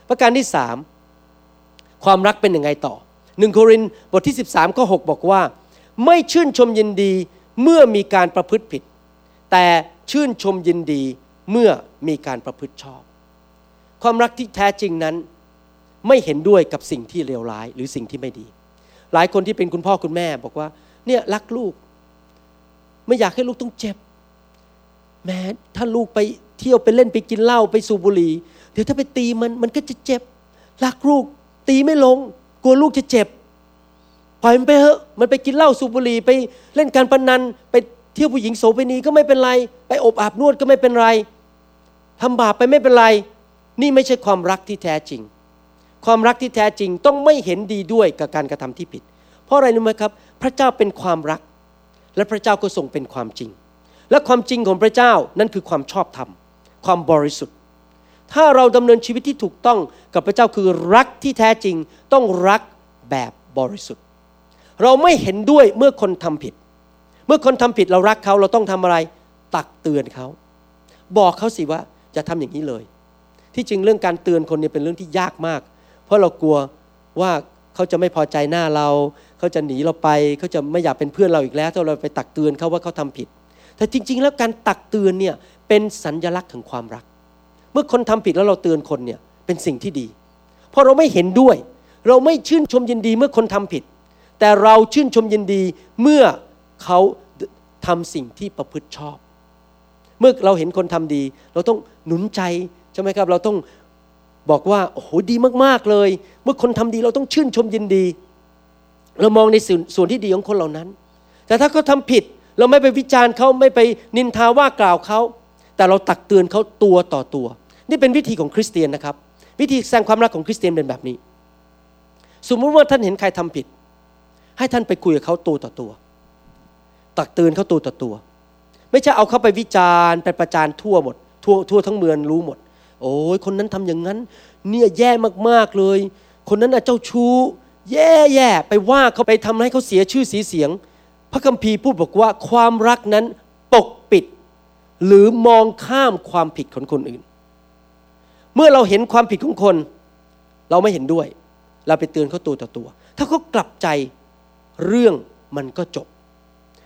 ประการที่สามความรักเป็นยังไงต่อหนึ่งโครินธ์บทที่สิบสามข้อหกบอกว่าไม่ชื่นชมยินดีเมื่อมีการประพฤติผิดแต่ชื่นชมยินดีเมื่อมีการประพฤติชอบความรักที่แท้จริงนั้นไม่เห็นด้วยกับสิ่งที่เลวร้ายหรือสิ่งที่ไม่ดีหลายคนที่เป็นคุณพ่อคุณแม่บอกว่าเนี่ยรักลูกไม่อยากให้ลูกต้องเจ็บแม้ถ้าลูกไปเที่ยวไปเล่นไปกินเหล้าไปสูบบุหรี่เดี๋ยวถ้าไปตีมันมันก็จะเจ็บรักลูกตีไม่ลงกลัวลูกจะเจ็บปล่อยมันไปเถอะมันไปกินเหล้าสูบบุหรี่ไปเล่นการพนันไปเที่ยวผู้หญิงโสเภณีก็ไม่เป็นไรไปอบอาบนวดก็ไม่เป็นไรทำบาปไปไม่เป็นไรนี่ไม่ใช่ความรักที่แท้จริงความรักที่แท้จริงต้องไม่เห็นดีด้วยกับการกระทำที่ผิดเพราะอะไรรู้ไหมครับพระเจ้าเป็นความรักและพระเจ้าก็ทรงเป็นความจริงและความจริงของพระเจ้านั่นคือความชอบธรรมความบริสุทธิ์ถ้าเราดำเนินชีวิตที่ถูกต้องกับพระเจ้าคือรักที่แท้จริงต้องรักแบบบริสุทธิ์เราไม่เห็นด้วยเมื่อคนทำผิดเมื่อคนทำผิดเรารักเขาเราต้องทำอะไรตักเตือนเขาบอกเขาสิว่าอย่าทำอย่างนี้เลยที่จริงเรื่องการเตือนคนเนี่ยเป็นเรื่องที่ยากมากเพราะเรากลัวว่าเขาจะไม่พอใจหน้าเราเขาจะหนีเราไปเขาจะไม่อยากเป็นเพื่อนเราอีกแล้วถ้าเราไปตักเตือนเขาว่าเขาทำผิดแต่จริงๆแล้วการตักเตือนเนี่ยเป็นสัญลักษณ์ของความรักเมื่อคนทำผิดแล้วเราเตือนคนเนี่ยเป็นสิ่งที่ดีเพราะเราไม่เห็นด้วยเราไม่ชื่นชมยินดีเมื่อคนทำผิดแต่เราชื่นชมยินดีเมื่อเขาทำสิ่งที่ประพฤติชอบเมื่อเราเห็นคนทำดีเราต้องหนุนใจใช่ไหมครับเราต้องบอกว่าโอ้โหดีมากๆเลยเมื่อคนทำดีเราต้องชื่นชมยินดีเรามองในส่วนที่ดีของคนเหล่านั้นแต่ถ้าเขาทำผิดเราไม่ไปวิจารณ์เขาไม่ไปนินทาว่ากล่าวเขาแต่เราตักเตือนเขาตัวต่อตัวนี่เป็นวิธีของคริสเตียนนะครับวิธีแสดงความรักของคริสเตียนเป็นแบบนี้สมมติว่าท่านเห็นใครทำผิดให้ท่านไปคุยกับเขาตัวต่อตัวตักเตือนเขาตัวต่อตัวไม่ใช่เอาเขาไปวิจารณ์ไปประจานทั่วหมดทั่วทั่วทั้งเมืองรู้หมดโอ้ยคนนั้นทำอย่างนั้นเนี่ยแย่มากๆเลยคนนั้นน่ะเจ้าชู้แย่ๆไปว่าเขาไปทำให้เขาเสียชื่อเสียเสียงพระคัมภีร์พูดบอกว่าความรักนั้นปกปิดหรือมองข้ามความผิดของคนอื่นเมื่อเราเห็นความผิดของคนเราไม่เห็นด้วยเราไปเตือนเขาตัวต่อตัวถ้าเขากลับใจเรื่องมันก็จบ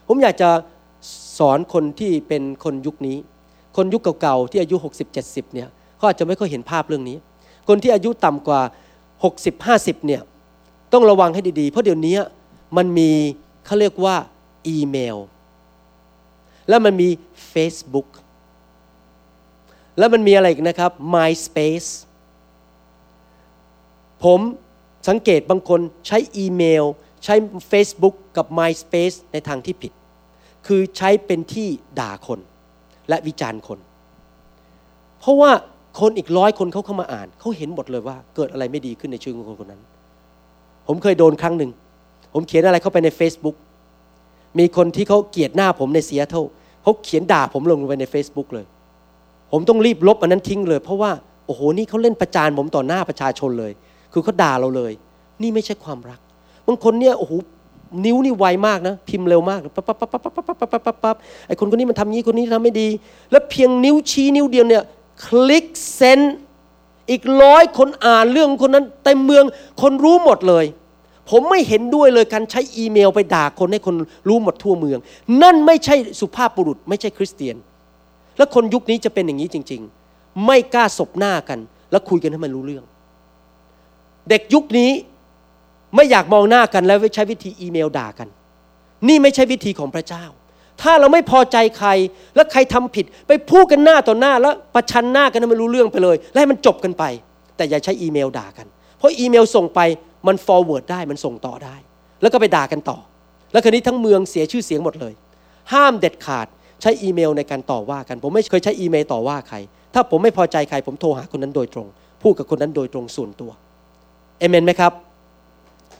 ผมอยากจะสอนคนที่เป็นคนยุคนี้คนยุคเก่าๆที่อายุหกสิบ เจ็ดสิบเนี่ยเขาอาจจะไม่ค่อยเห็นภาพเรื่องนี้คนที่อายุต่ำกว่าหกสิบ ห้าสิบเนี่ยต้องระวังให้ดีๆเพราะเดี๋ยวนี้มันมีเขาเรียกว่าอีเมลแล้วมันมี Facebook แล้วมันมีอะไรอีกนะครับ MySpace ผมสังเกตบางคนใช้อีเมลใช้ Facebook กับ MySpace ในทางที่ผิดคือใช้เป็นที่ด่าคนและวิจารณ์คนเพราะว่าคนอีกร้อยคนเขาเข้ามาอ่านเขาเห็นหมดเลยว่าเกิดอะไรไม่ดีขึ้นในชีวิตของคนคนนั้นผมเคยโดนครั้งหนึ่งผมเขียนอะไรเข้าไปใน Facebook มีคนที่เขาเกลียดหน้าผมในเซียโตรเขาเขียนด่าผมลงไปใน Facebook เลยผมต้องรีบลบอันนั้นทิ้งเลยเพราะว่าโอ้โหนี่เขาเล่นประจานผมต่อหน้าประชาชนเลยคือเขาด่าเราเลยนี่ไม่ใช่ความรักบางคนเนี่ยโอ้โหนิ้วนี่ไวมากนะพิมพ์เร็วมากปั๊บปั๊บปั๊บปั๊บปั๊บปั๊บปั๊บปั๊บปั๊บไอ้คนคนนี้มันทำงี้คนนี้ทำไม่ดีแล้วเพียงนิ้วชี้นิ้วเดียวเนี่ยคลิกเซ็นอีกร้อยคนอ่านเรื่องคนนั้นเต็มเมืองคนรู้หมดเลยผมไม่เห็นด้วยเลยการใช้อีเมลไปด่าคนให้คนรู้หมดทั่วเมืองนั่นไม่ใช่สุภาพบุรุษไม่ใช่คริสเตียนและคนยุคนี้จะเป็นอย่างนี้จริงๆไม่กล้าสบหน้ากันและคุยกันให้มันรู้เรื่อง เด็กยุคนี้ไม่อยากมองหน้ากันแล้วใช้วิธีอีเมลด่ากันนี่ไม่ใช่วิธีของพระเจ้าถ้าเราไม่พอใจใครแล้วใครทำผิดไปพูดกันหน้าต่อหน้าแล้วประชันหน้ากันไม่รู้เรื่องไปเลยแล้วให้มันจบกันไปแต่อย่าใช้อีเมลด่ากันเพราะอีเมลส่งไปมัน forward ได้มันส่งต่อได้แล้วก็ไปด่ากันต่อแล้วคราวนี้ทั้งเมืองเสียชื่อเสียงหมดเลยห้ามเด็ดขาดใช้อีเมลในการต่อว่ากันผมไม่เคยใช้อีเมลต่อว่าใครถ้าผมไม่พอใจใครผมโทรหาคนนั้นโดยตรงพูดกับคนนั้นโดยตรงส่วนตัวเอเมนไหมครับ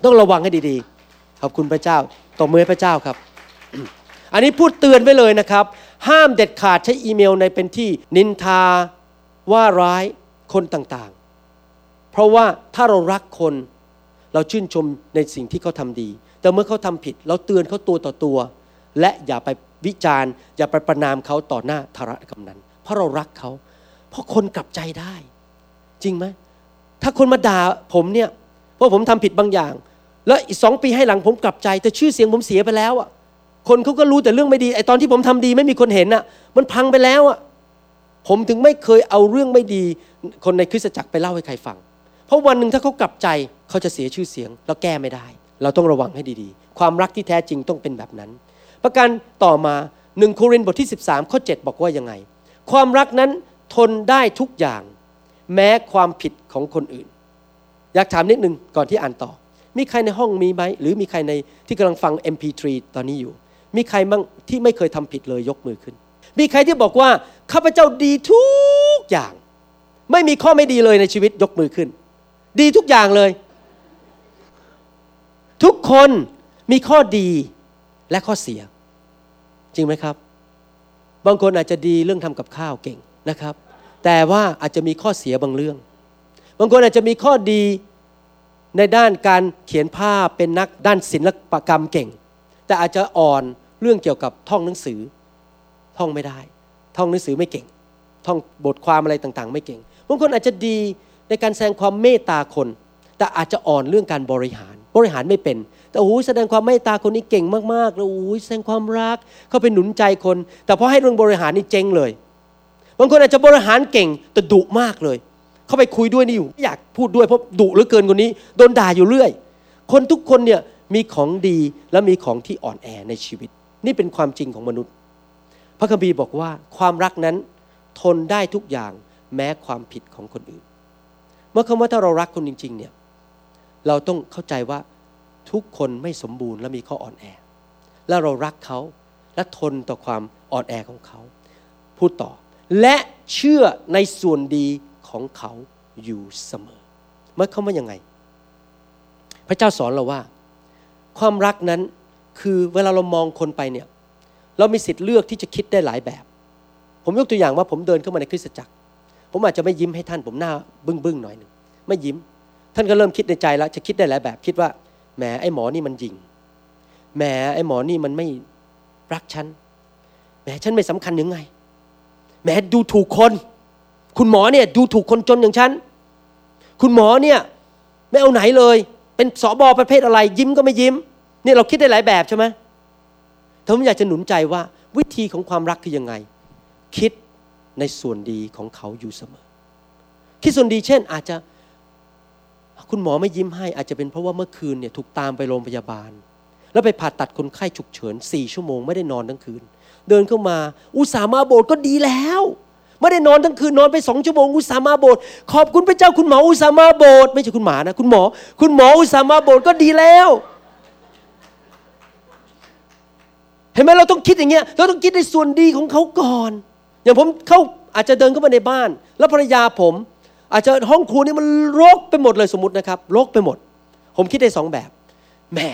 ต้องระวังให้ดีๆขอบคุณพระเจ้าต่อมือพระเจ้าครับ อันนี้พูดเตือนไว้เลยนะครับห้ามเด็ดขาดใช้อีเมลในเป็นที่นินทาว่าร้ายคนต่างๆเพราะว่าถ้าเรารักคนเราชื่นชมในสิ่งที่เขาทำดีแต่เมื่อเขาทำผิดเราเตือนเขาตัวต่อตัวและอย่าไปวิจารณ์อย่าไปประณามเขาต่อหน้าธารกำนันเพราะเรารักเขาเพราะคนกลับใจได้จริงไหมถ้าคนมาด่าผมเนี่ยเพราะผมทำผิดบางอย่างแล้วอีกสองปีให้หลังผมกลับใจแต่ชื่อเสียงผมเสียไปแล้วอ่ะคนเขาก็รู้แต่เรื่องไม่ดีไอ้ตอนที่ผมทำดีไม่มีคนเห็นอ่ะมันพังไปแล้วอ่ะผมถึงไม่เคยเอาเรื่องไม่ดีคนในคริสตจักรไปเล่าให้ใครฟังเพราะวันนึงถ้าเขากลับใจเขาจะเสียชื่อเสียงแล้วแก้ไม่ได้เราต้องระวังให้ดีๆความรักที่แท้จริงต้องเป็นแบบนั้นประการต่อมาหนึ่งโครินธ์บทที่สิบสามข้อเจ็ดบอกว่ายังไงความรักนั้นทนได้ทุกอย่างแม้ความผิดของคนอื่นอยากถามนิดนึงก่อนที่อ่านต่อมีใครในห้องมีไหมหรือมีใครในที่กำลังฟัง เอ็ม พี ทรี ตอนนี้อยู่มีใครบ้างที่ไม่เคยทำผิดเลยยกมือขึ้นมีใครที่บอกว่าข้าพเจ้าดีทุกอย่างไม่มีข้อไม่ดีเลยในชีวิตยกมือขึ้นดีทุกอย่างเลยทุกคนมีข้อดีและข้อเสียจริงไหมครับบางคนอาจจะดีเรื่องทำกับข้าวเก่งนะครับแต่ว่าอาจจะมีข้อเสียบางเรื่องบางคนอาจจะมีข้อดีในด้านการเขียนภาพเป็นนักด้านศิลปกรรมเก่งแต่อาจจะอ่อนเรื่องเกี่ยวกับท่องหนังสือท่องไม่ได้ท่องหนังสือไม่เก่งท่องบทความอะไรต่างๆไม่เก่งบางคนอาจจะดีในการแสดงความเมตตาคนแต่อาจจะอ่อนเรื่องการบริหารบริหารไม่เป็นแต่โอ้ยแสดงความเมตตาคนนี้เก่งมากๆแล้วโอ้ยแสดงความรักเขาเป็นหนุนใจคนแต่พอให้เรื่องบริหารนี่เจ๊งเลยบางคนอาจจะบริหารเก่งแต่ดุมากเลยเข้าไปคุยด้วยนี่อยู่ไม่อยากพูดด้วยเพราะดุเหลือเกินคนนี้โดนด่าอยู่เรื่อยคนทุกคนเนี่ยมีของดีและมีของที่อ่อนแอในชีวิตนี่เป็นความจริงของมนุษย์พระคัมภีร์บอกว่าความรักนั้นทนได้ทุกอย่างแม้ความผิดของคนอื่นเมื่อคำว่าถ้าเรารักคนจริงๆเนี่ยเราต้องเข้าใจว่าทุกคนไม่สมบูรณ์และมีข้ออ่อนแอและเรารักเขาและทนต่อความอ่อนแอของเขาพูดต่อและเชื่อในส่วนดีของเขาอยู่เสมอเมื่อเขาว่ายังไงพระเจ้าสอนเราว่าความรักนั้นคือเวลาเรามองคนไปเนี่ยเรามีสิทธิ์เลือกที่จะคิดได้หลายแบบผมยกตัวอย่างว่าผมเดินเข้ามาในคริสตจักรผมอาจจะไม่ยิ้มให้ท่านผมหน้าบึ้งๆหน่อยนึงไม่ยิ้มท่านก็เริ่มคิดในใจแล้วจะคิดได้หลายแบบคิดว่าแหมไอ้หมอนี่มันหยิ่งแหมไอ้หมอนี่มันไม่รักฉันแหมฉันไม่สำคัญยังไงแหมดูถูกคนคุณหมอเนี่ยดูถูกคนจนอย่างฉันคุณหมอเนี่ยไม่เอาไหนเลยเป็นสบประเภทอะไรยิ้มก็ไม่ยิ้มเนี่ยเราคิดได้หลายแบบใช่ไหมแต่ผมอยากจะหนุนใจว่าวิธีของความรักคือยังไงคิดในส่วนดีของเขาอยู่เสมอคิดส่วนดีเช่นอาจจะคุณหมอไม่ยิ้มให้อาจจะเป็นเพราะว่าเมื่อคืนเนี่ยถูกตามไปโรงพยาบาลแล้วไปผ่าตัดคนไข้ฉุกเฉินสี่ชั่วโมงไม่ได้นอนทั้งคืนเดินเข้ามาอุตส่าห์มาโบสถ์ก็ดีแล้วไม่ได้นอนทั้งคืนนอนไปสองชั่วโมงอุตส่าห์มาโบสถ์ขอบคุณพระเจ้าคุณหมออุตส่าห์มาโบสถ์ไม่ใช่คุณหมานะคุณหมอคุณหมออุตส่าห์มาโบสถ์ก็ดีแล้วเห็นไหมเราต้องคิดอย่างเงี้ยเราต้องคิดในส่วนดีของเขาก่อนอย่างผมเขาอาจจะเดินเข้ามาในบ้านแล้วภรรยาผมอาจจะห้องครัวนี่มันรกไปหมดเลยสมมุตินะครับรกไปหมดผมคิดได้สองแบบแม่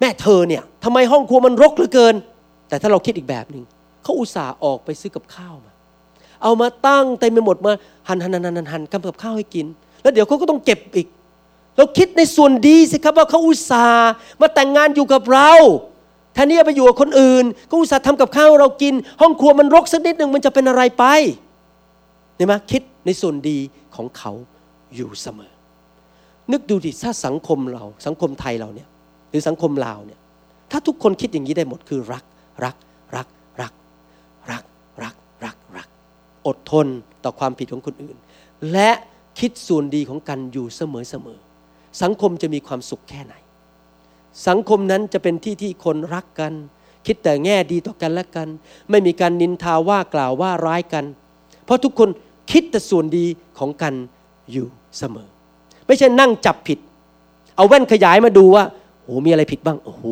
แม่เธอเนี่ยทำไมห้องครัวมันรกเหลือเกินแต่ถ้าเราคิดอีกแบบนึงเขาอุตส่าห์ออกไปซื้อกับข้าวมาเอามาตั้งเต็มไปหมดมาหันหันหันหันหันกำกับข้าวให้กินแล้วเดี๋ยวเขาก็ต้องเก็บอีกเราคิดในส่วนดีสิครับว่าเขาอุตส่าห์มาแต่งงานอยู่กับเราแทนที่จะไปอยู่กับคนอื่นเขาอุตส่าห์ทำกับข้าวเรากินห้องครัวมันรกสักนิดนึงมันจะเป็นอะไรไปเห็นไหมคิดในส่วนดีของเขาอยู่เสมอนึกดูดิถ้าสังคมเราสังคมไทยเราเนี่ยหรือสังคมลาวเนี่ยถ้าทุกคนคิดอย่างนี้ได้หมดคือรักรักรักรักรักรักรักรักอดทนต่อความผิดของคนอื่นและ คิดส่วนดีของกันอยู่เสมอๆสังคมจะมีความสุขแค่ไหนสังคมนั้นจะเป็นที่ที่คนรักกันคิดแต่แง่ดีต่อกันและกันไม่มีการนินทาว่ากล่าวว่าร้ายกันเพราะทุกคนคิดแต่ส่วนดีของกันอยู่เสมอไม่ใช่นั่งจับผิดเอาแว่นขยายมาดูว่าโอ้มีอะไรผิดบ้างโอ้โห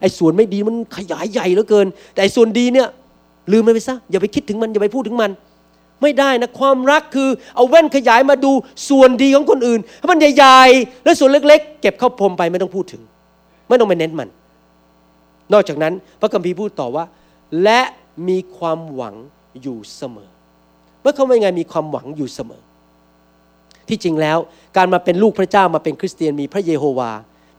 ไอ้ส่วนไม่ดีมันขยายใหญ่เหลือเกินแต่ไอ้ส่วนดีเนี่ยลืมมันไปซะอย่าไปคิดถึงมันอย่าไปพูดถึงมันไม่ได้นะความรักคือเอาแว่นขยายมาดูส่วนดีของคนอื่นให้มันใหญ่ๆแล้วส่วนเล็กๆเก็บเข้าพรมไปไม่ต้องพูดถึงไม่ต้องไปเน้นมันนอกจากนั้นพระคัมภีร์พูดต่อว่าและมีความหวังอยู่เสมอเมื่อเขาเป็นไงมีความหวังอยู่เสมอที่จริงแล้วการมาเป็นลูกพระเจ้ามาเป็นคริสเตียนมีพระเยโฮวา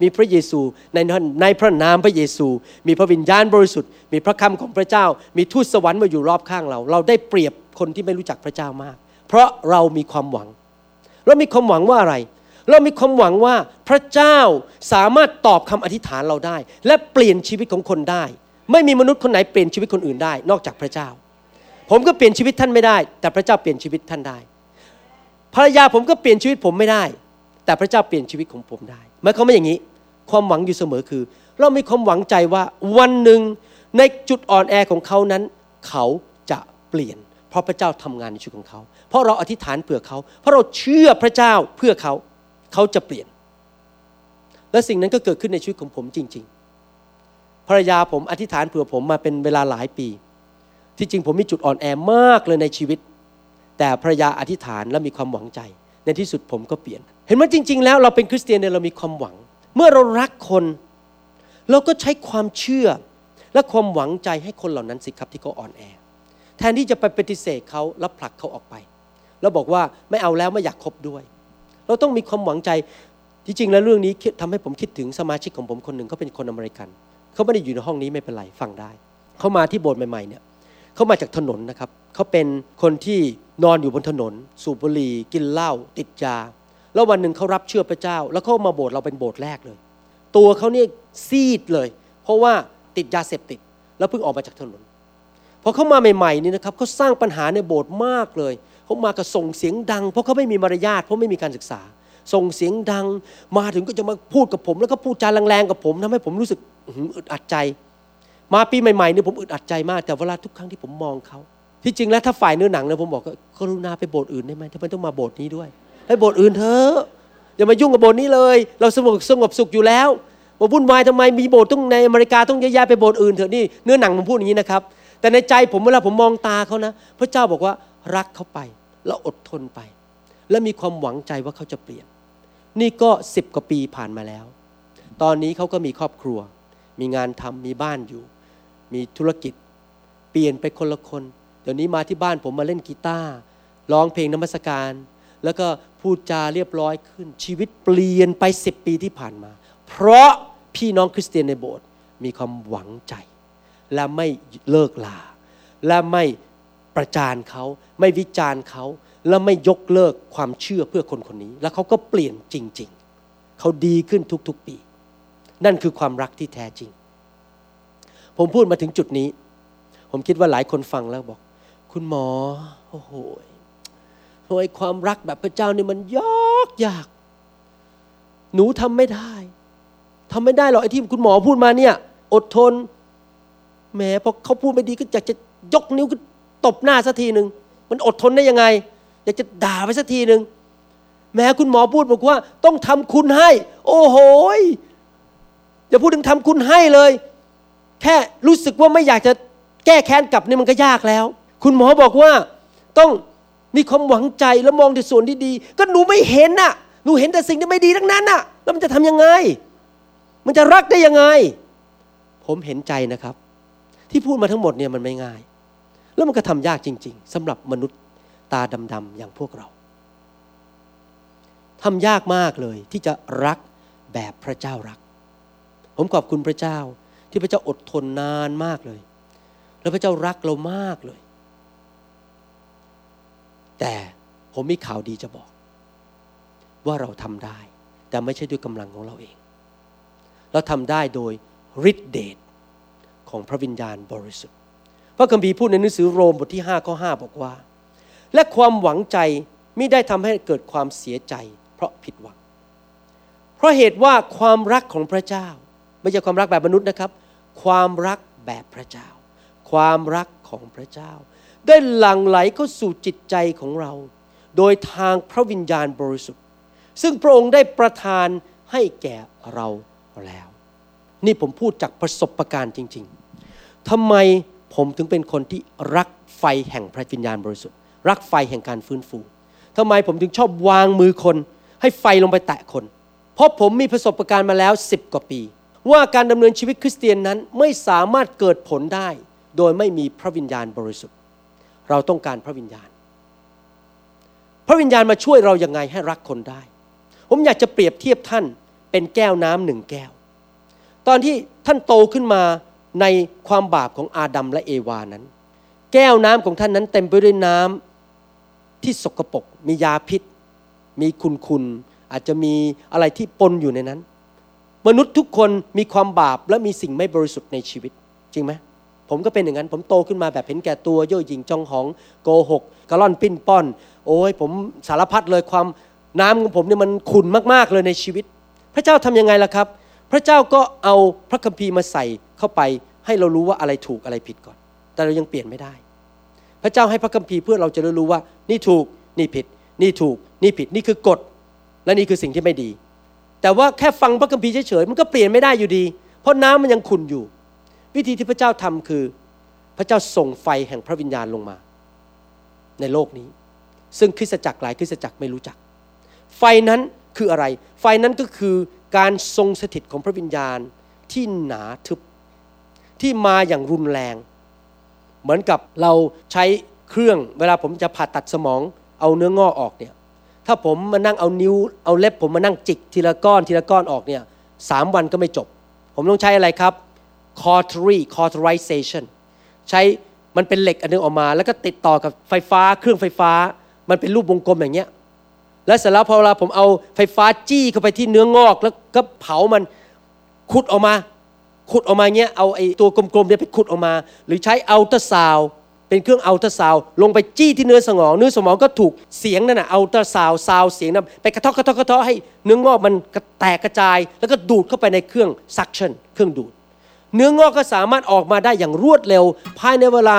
มีพระเยซูในในพระนามพระเยซูมีพระวิญญาณบริสุทธิ์มีพระคำของพระเจ้ามีทูตสวรรค์มาอยู่รอบข้างเราเราได้เปรียบคนที่ไม่รู้จักพระเจ้ามากเพราะเรามีความหวังเรามีความหวังว่าอะไรเรามีความหวังว่าพระเจ้าสามารถตอบคำอธิษฐานเราได้และเปลี่ยนชีวิตของคนได้ไม่มีมนุษย์คนไหนเปลี่ยนชีวิตคนอื่นได้นอกจากพระเจ้าผมก็เปลี่ยนชีวิตท่านไม่ได้แต่พระเจ้าเปลี่ยนชีวิตท่านได้ภรรยาผมก็เปลี่ยนชีวิตผมไม่ได้แต่พระเจ้าเปลี่ยนชีวิตของผมได้หมายความว่าอย่างนี้ความหวังอยู่เสมอคือเรามีความหวังใจว่าวันหนึ่งในจุดอ่อนแอของเขานั้นเขาจะเปลี่ยนเพราะพระเจ้าทำงานในชีวิตของเขาเพราะเราอธิษฐานเพื่อเขาเพราะเราเชื่อพระเจ้าเพื่อเขาเขาจะเปลี่ยนและสิ่งนั้นก็เกิดขึ้นในชีวิตของผมจริงๆภรรยาผมอธิษฐานเผื่อผมมาเป็นเวลาหลายปีที่จริงผมมีจุดอ่อนแอมากเลยในชีวิตแต่ภรรยาอธิษฐานและมีความหวังใจในที่สุดผมก็เปลี่ยนเห็นไหมจริงๆแล้วเราเป็นคริสเตียนเนี่ยเรามีความหวังเมื่อเรารักคนเราก็ใช้ความเชื่อและความหวังใจให้คนเหล่านั้นสิครับที่เขาอ่อนแอแทนที่จะไปปฏิเสธเขาแล้วผลักเขาออกไปแล้วบอกว่าไม่เอาแล้วไม่อยากคบด้วยเราต้องมีความหวังใจจริงๆแล้วเรื่องนี้ทำให้ผมคิดถึงสมาชิกของผมคนหนึ่งเขาเป็นคนอเมริกันเขาไม่ได้อยู่ในห้องนี้ไม่เป็นไรฟังได้เขามาที่โบสถ์ใหม่ๆเนี่ยเขามาจากถนนนะครับเขาเป็นคนที่นอนอยู่บนถนนสูบบุหรี่กินเหล้าติดยาแล้ววันหนึ่งเขารับเชื่อพระเจ้าแล้วเขามาโบสถ์เราเป็นโบสถ์แรกเลยตัวเขาเนี่ยซีดเลยเพราะว่าติดยาเสพติดแล้วเพิ่งออกมาจากถนนพอเขามาใหม่ๆนี่นะครับเขาสร้างปัญหาในโบสถ์มากเลยเขามาก็ส่งเสียงดังเพราะเขาไม่มีมารยาทเพราะไม่มีการศึกษาส่งเสียงดังมาถึงก็จะมาพูดกับผมแล้วก็พูดจาแรงๆกับผมทำให้ผมรู้สึกอึดอัดใจมาปีใหม่ๆเนี่ยผมอึดอัดใจมากแต่เวลาทุกครั้งที่ผมมองเขาที่จริงแล้วถ้าฝ่ายเนื้อหนังเนี่ยผมบอกกรุณาไปโบสถ์อื่นได้ไหมทำไมต้องมาโบสถ์นี้ด้วยไปโบสถ์อื่นเถอะอย่ามายุ่งกับโบสถ์นี้เลยเราสงบสงบสุขอยู่แล้วมาวุ่นวายทำไมมีโบสถ์ต้องในอเมริกาต้องเยอะแยะไปโบสถ์อื่นเถอะนี่เนื้อหนังผมพูดอย่างนี้นะครับแต่ในใจผมเวลาผมมองตาเขานะพระเจ้าบอกว่ารักเขาไปแล้วอดทนไปและมีความหวังใจว่าเขาจะเปลี่ยนนี่ก็สิบกว่าปีผ่านมาแล้วตอนนี้เขาก็มีครอบครัวมีงานทำมีบ้านอยู่มีธุรกิจเปลี่ยนไปคนละคนเดี๋ยวนี้มาที่บ้านผมมาเล่นกีตาร์ร้องเพลงนมัสการแล้วก็พูดจาเรียบร้อยขึ้นชีวิตเปลี่ยนไปสิบปีที่ผ่านมาเพราะพี่น้องคริสเตียนในโบสถ์มีความหวังใจและไม่เลิกลาและไม่ประจานเขาไม่วิจารณ์เขาและไม่ยกเลิกความเชื่อเพื่อคนคนนี้แล้วเขาก็เปลี่ยนจริงๆเขาดีขึ้นทุกๆปีนั่นคือความรักที่แท้จริงผมพูดมาถึงจุดนี้ผมคิดว่าหลายคนฟังแล้วบอกคุณหมอโอ้โหโอ้ยความรักแบบพระเจ้านี่มันยากยากหนูทำไม่ได้ทำไม่ได้หรอกไอ้ที่คุณหมอพูดมาเนี่ยอดทนแหมพอเขาพูดไม่ดีก็อยากจะยกนิ้วก็ตบหน้าสักทีนึงมันอดทนได้ยังไงอยากจะด่าไปสักทีนึงแหมคุณหมอพูดบอกว่าต้องทำคุณให้โอ้โหอย่าพูดถึงทำคุณให้เลยแค่รู้สึกว่าไม่อยากจะแก้แค้นกลับนี่มันก็ยากแล้วคุณหมอบอกว่าต้องมีความหวังใจแล้วมองในส่วนที่ดีก็หนูไม่เห็นน่ะหนูเห็นแต่สิ่งที่ไม่ดีทั้งนั้นน่ะแล้วมันจะทำยังไงมันจะรักได้ยังไงผมเห็นใจนะครับที่พูดมาทั้งหมดเนี่ยมันไม่ง่ายแล้วมันก็ทำยากจริงๆสำหรับมนุษย์ตาดำๆอย่างพวกเราทำยากมากเลยที่จะรักแบบพระเจ้ารักผมขอบคุณพระเจ้าที่พระเจ้าอดทนนานมากเลยแล้วพระเจ้ารักเรามากเลยแต่ผมมีข่าวดีจะบอกว่าเราทำได้แต่ไม่ใช่ด้วยกำลังของเราเองเราทำได้โดยฤทธิเดชของพระวิญญาณบริสุทธิ์พระคัมภีร์พูดในหนังสือโรมบทที่ห้าข้อห้าบอกว่าและความหวังใจ มิได้ทำให้เกิดความเสียใจเพราะผิดหวังเพราะเหตุว่าความรักของพระเจ้าไม่ใช่ความรักแบบมนุษย์นะครับความรักแบบพระเจ้าความรักของพระเจ้าได้หลั่งไหลเข้าสู่จิตใจของเราโดยทางพระวิญญาณบริสุทธิ์ซึ่งพระองค์ได้ประทานให้แก่เราแล้วนี่ผมพูดจากประสบการณ์จริงๆทำไมผมถึงเป็นคนที่รักไฟแห่งพระวิญญาณบริสุทธิ์รักไฟแห่งการฟื้นฟูทำไมผมถึงชอบวางมือคนให้ไฟลงไปแตะคนเพราะผมมีประสบการณ์มาแล้วสิบกว่าปีว่าการดำเนินชีวิตคริสเตียนนั้นไม่สามารถเกิดผลได้โดยไม่มีพระวิญญาณบริสุทธิ์เราต้องการพระวิญญาณพระวิญญาณมาช่วยเรายังไงให้รักคนได้ผมอยากจะเปรียบเทียบท่านเป็นแก้วน้ำหนึ่งแก้วตอนที่ท่านโตขึ้นมาในความบาปของอาดัมและเอวานั้นแก้วน้ำของท่านนั้นเต็มไปด้วยน้ำที่สกปรกมียาพิษมีขุ่นๆอาจจะมีอะไรที่ปนอยู่ในนั้นมนุษย์ทุกคนมีความบาปและมีสิ่งไม่บริสุทธิ์ในชีวิตจริงไหมผมก็เป็นอย่างนั้นผมโตขึ้นมาแบบเห็นแก่ตัวเย่อหยิ่งจองหองโกหกกะล่อนปิ้นป้อนโอ้ยผมสารพัดเลยความน้ำของผมเนี่ยมันขุ่นมากๆเลยในชีวิตพระเจ้าทำยังไงล่ะครับพระเจ้าก็เอาพระคัมภีร์มาใส่เข้าไปให้เรารู้ว่าอะไรถูกอะไรผิดก่อนแต่เรายังเปลี่ยนไม่ได้พระเจ้าให้พระคัมภีร์เพื่อเราจะได้รู้ว่านี่ถูกนี่ผิดนี่ถูกนี่ผิดนี่คือกฎและนี่คือสิ่งที่ไม่ดีแต่ว่าแค่ฟังพระคัมภีร์เฉยๆมันก็เปลี่ยนไม่ได้อยู่ดีเพราะน้ำมันยังขุ่นอยู่วิธีที่พระเจ้าทำคือพระเจ้าส่งไฟแห่งพระวิญญาณลงมาในโลกนี้ซึ่งคริสตจักรหลายคริสตจักรไม่รู้จักไฟนั้นคืออะไรไฟนั้นก็คือการทรงสถิตของพระวิญญาณที่หนาทึบที่มาอย่างรุนแรงเหมือนกับเราใช้เครื่องเวลาผมจะผ่าตัดสมองเอาเนื้องอกออกเนี่ยถ้าผมมานั่งเอานิ้วเอาเล็บผมมานั่งจิกทีละก้อนทีละก้อนออกเนี่ยสามวันก็ไม่จบผมต้องใช้อะไรครับCautery, cauterization ใช้มันเป็นเหล็กอันนึงออกมาแล้วก็ติดต่อกับไฟฟ้าเครื่องไฟฟ้ามันเป็นรูปวงกลมอย่างเงี้ยแล้วเสร็จแล้วพอเวลาผมเอาไฟฟ้าจี้เข้าไปที่เนื้องอกแล้วก็เผามันขุดออกมาขุดออกมาเงี้ยเอาไอ้ตัวกลมๆเนี่ยไปขุดออกมาหรือใช้อัลตราซาวด์เป็นเครื่องอัลตราซาวด์ลงไปจี้ที่เนื้อสมองเนื้อสมองก็ถูกเสียงนั่นน่ะอัลตราซาวด์ซาวด์เสียงนั้นไปกระทบกระทบกระทบให้เนื้องอกมันแตกกระจายแล้วก็ดูดเข้าไปในเครื่อง suction เครื่องดูดเนื้องอกก็สามารถออกมาได้อย่างรวดเร็วภายในเวลา